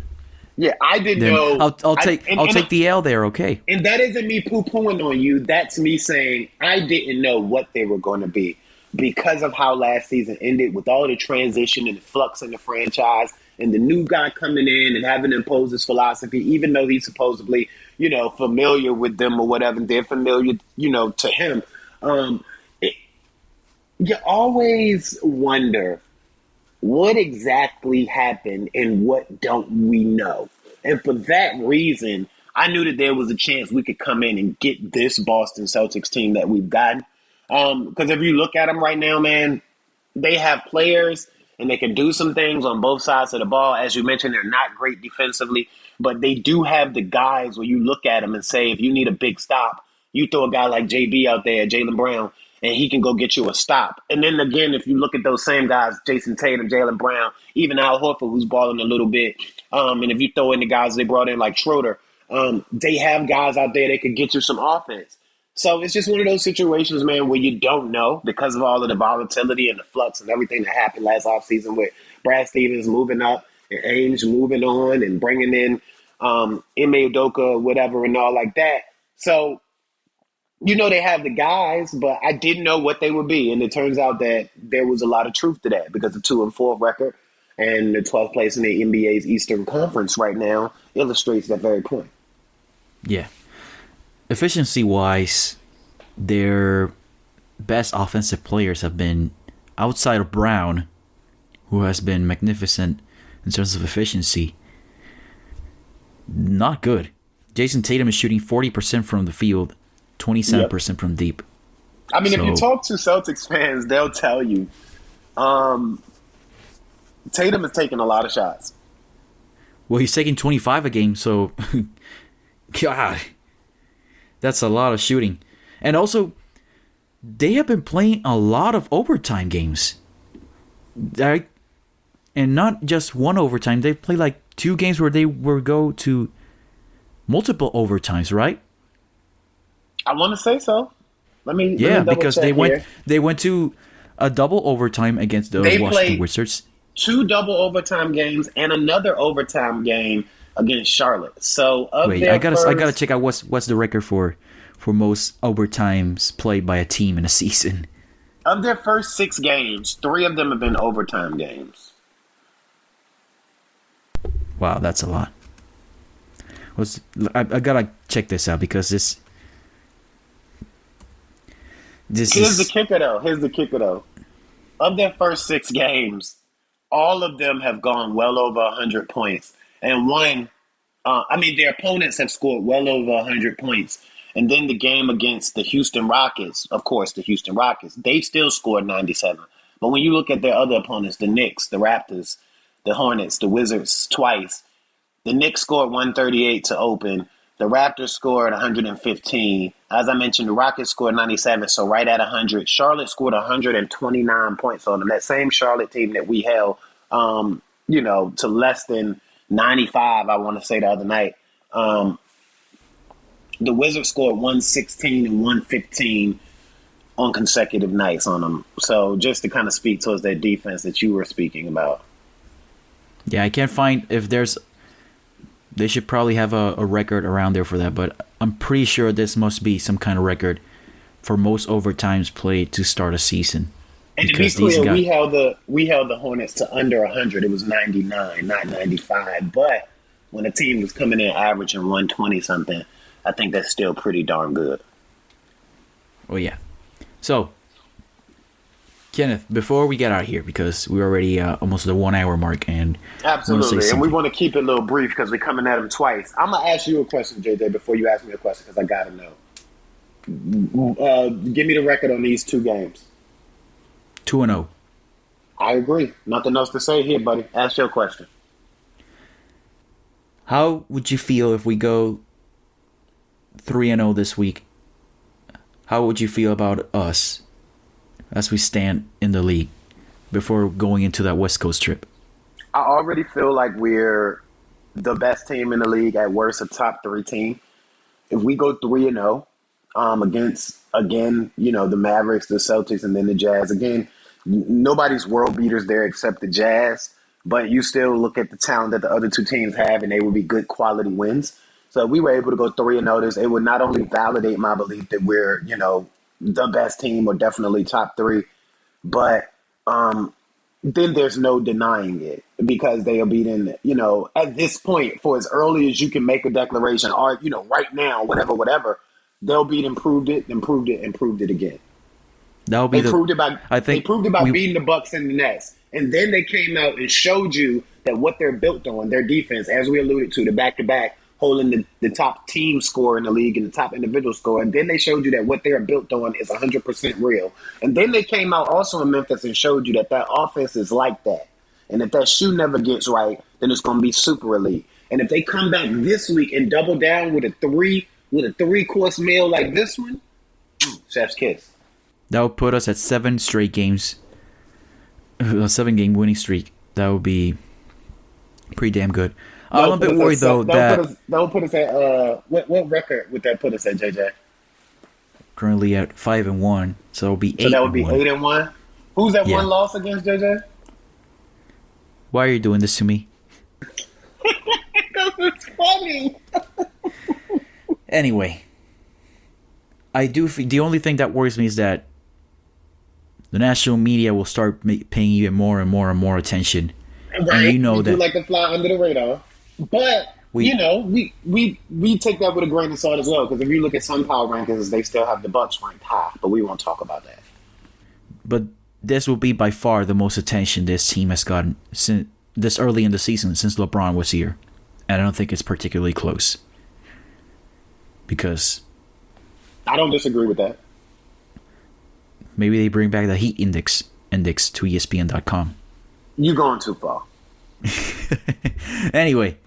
Yeah, I didn't then know. I'll, I'll take I, and, I'll and take I, the L there. Okay, and that isn't me poo pooing on you. That's me saying I didn't know what they were going to be because of how last season ended with all the transition and the flux in the franchise and the new guy coming in and having to impose his philosophy, even though he's supposedly you know familiar with them or whatever, and they're familiar you know to him. Um, You always wonder what exactly happened and what don't we know. And for that reason, I knew that there was a chance we could come in and get this Boston Celtics team that we've gotten. Um, because if you look at them right now, man, they have players and they can do some things on both sides of the ball. As you mentioned, they're not great defensively, but they do have the guys where you look at them and say, if you need a big stop, you throw a guy like J B out there, Jaylen Brown, and he can go get you a stop. And then again, if you look at those same guys, Jason Tatum, Jaylen Brown, even Al Horford, who's balling a little bit, um, and if you throw in the guys they brought in like Schroeder, um, they have guys out there that could get you some offense. So it's just one of those situations, man, where you don't know because of all of the volatility and the flux and everything that happened last offseason with Brad Stevens moving up and Ainge moving on and bringing in um, Ime Udoka or whatever and all like that. So you know, they have the guys, but I didn't know what they would be. And it turns out that there was a lot of truth to that because the two and four record and the twelfth place in the N B A's Eastern Conference right now illustrates that very point. Yeah. Efficiency-wise, their best offensive players have been outside of Brown, who has been magnificent in terms of efficiency. Not good. Jason Tatum is shooting forty percent from the field. twenty-seven percent yep. from deep. I mean, so, if you talk to Celtics fans, they'll tell you um, Tatum is taking a lot of shots. Well, he's taking twenty-five a game, so God, that's a lot of shooting. And also, they have been playing a lot of overtime games. I, and not just one overtime. They've played like two games where they were go to multiple overtimes, right? I want to say so. Let me yeah, let me because they went here. they went to a double overtime against the they Washington Wizards. Two double overtime games and another overtime game against Charlotte. So of wait, I gotta first, I gotta check out what's what's the record for for most overtimes played by a team in a season. Of their first six games, three of them have been overtime games. Wow, that's a lot. Was I, I gotta check this out because this. This Here's is... the kicker, though. Here's the kicker, though. Of their first six games, all of them have gone well over one hundred points. And one, uh, I mean, their opponents have scored well over one hundred points. And then the game against the Houston Rockets, of course, the Houston Rockets, they still scored ninety-seven. But when you look at their other opponents, the Knicks, the Raptors, the Hornets, the Wizards twice, the Knicks scored one thirty-eight to open. The Raptors scored one hundred fifteen. As I mentioned, the Rockets scored ninety-seven, so right at one hundred. Charlotte scored one hundred twenty-nine points on them. That same Charlotte team that we held, um, you know, to less than ninety-five, I want to say, the other night. Um, the Wizards scored one sixteen and one fifteen on consecutive nights on them. So just to kind of speak towards that defense that you were speaking about. Yeah, I can't find if there's – they should probably have a, a record around there for that, but I'm pretty sure this must be some kind of record for most overtimes played to start a season. And to be clear, guys, we held the we held the Hornets to under one hundred. It was ninety-nine, not ninety-five. But when a team was coming in averaging one twenty something, I think that's still pretty darn good. Oh yeah. So, Kenneth, before we get out of here, because we're already uh, almost at the one-hour mark, and absolutely, and we want to keep it a little brief because we're coming at them twice. I'm gonna ask you a question, J J, before you ask me a question because I gotta know. Uh, give me the record on these two games. two and oh. I agree. Nothing else to say here, buddy. Ask your question. How would you feel if we go three and oh this week? How would you feel about us as we stand in the league before going into that West Coast trip? I already feel like we're the best team in the league, at worst a top three team. If we go three and oh um, against, again, you know, the Mavericks, the Celtics, and then the Jazz, again, nobody's world beaters there except the Jazz, but you still look at the talent that the other two teams have, and they would be good quality wins. So if we were able to go three and notice, it would not only validate my belief that we're, you know, the best team or definitely top three, but um, then there's no denying it because they are beating, you know, at this point, for as early as you can make a declaration or, you know, right now, whatever, whatever, they'll beat and proved it, and proved it, and proved it again. That'll be they, the, proved it by, I think they proved it by we, beating the Bucks and the Nets. And then they came out and showed you that what they're built on, their defense, as we alluded to, the back-to-back, holding the, the top team score in the league and the top individual score. And then they showed you that what they are built on is one hundred percent real. And then they came out also in Memphis and showed you that that offense is like that. And if that shoe never gets right, then it's going to be super elite. And if they come back this week and double down with a three, with a three-course meal like this one, chef's kiss. That would put us at seven straight games, a seven-game winning streak. That would be pretty damn good. I'm a bit worried, though, that... That would put us at... Uh, what, what record would that put us at, J J? Currently at five and one, so it would be eight and one. So that would be eight and one? Who's that one loss against, J J? Why are you doing this to me? Because it's funny! Anyway... I do. The only thing that worries me is that the national media will start paying even more and more and more attention. Right. And you know we that. We like to fly under the radar. But, we, you know, we, we we take that with a grain of salt as well. Because if you look at Sun Power rankings, they still have the Bucks ranked high. But we won't talk about that. But this will be by far the most attention this team has gotten since this early in the season since LeBron was here. And I don't think it's particularly close. Because... I don't disagree with that. Maybe they bring back the Heat Index index to E S P N dot com. You're going too far. Anyway,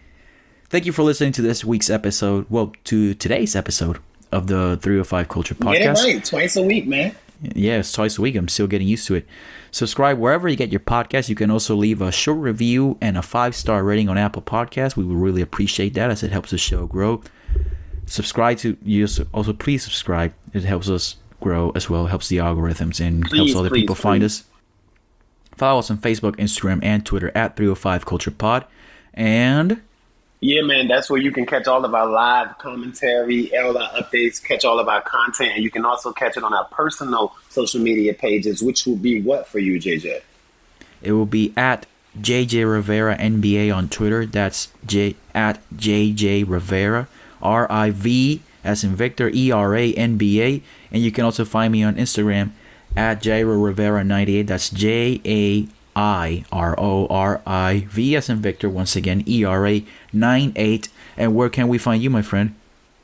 thank you for listening to this week's episode. Well, to today's episode of the three oh five Culture Podcast. Get it right. Twice a week, man. Yeah, it's twice a week. I'm still getting used to it. Subscribe wherever you get your podcast. You can also leave a short review and a five-star rating on Apple Podcasts. We would really appreciate that as it helps the show grow. Subscribe to you. Also, please subscribe. It helps us grow as well. Helps the algorithms and please, helps other please, people please. find us. Follow us on Facebook, Instagram, and Twitter at three oh five Culture Pod. And yeah, man, that's where you can catch all of our live commentary, all our updates, catch all of our content, and you can also catch it on our personal social media pages, which will be what for you, J J? It will be at J J Rivera N B A on Twitter. That's J at J J Rivera. R I V as in Victor, E R A N B A. And you can also find me on Instagram at Jairo Rivera ninety-eight. That's J A I R O R I V as in Victor. Once again, E R A ninety-eight. And where can we find you, my friend?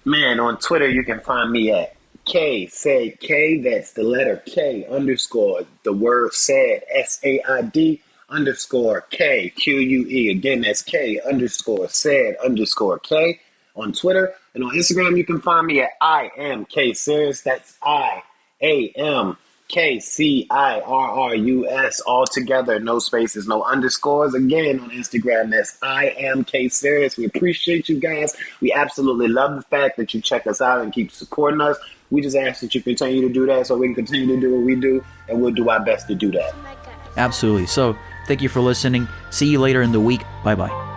Man, on Twitter, you can find me at K, say K, that's the letter K, underscore, the word said, S A I D, underscore K, Q U E. Again, that's K, underscore, said, underscore K. On Twitter and on Instagram, you can find me at I am K Serious. That's I A M K C I R R U S all together, no spaces, no underscores. Again, on Instagram, that's I am K Serious. We appreciate you guys. We absolutely love the fact that you check us out and keep supporting us. We just ask that you continue to do that so we can continue to do what we do, and we'll do our best to do that. Absolutely. So, thank you for listening. See you later in the week. Bye bye.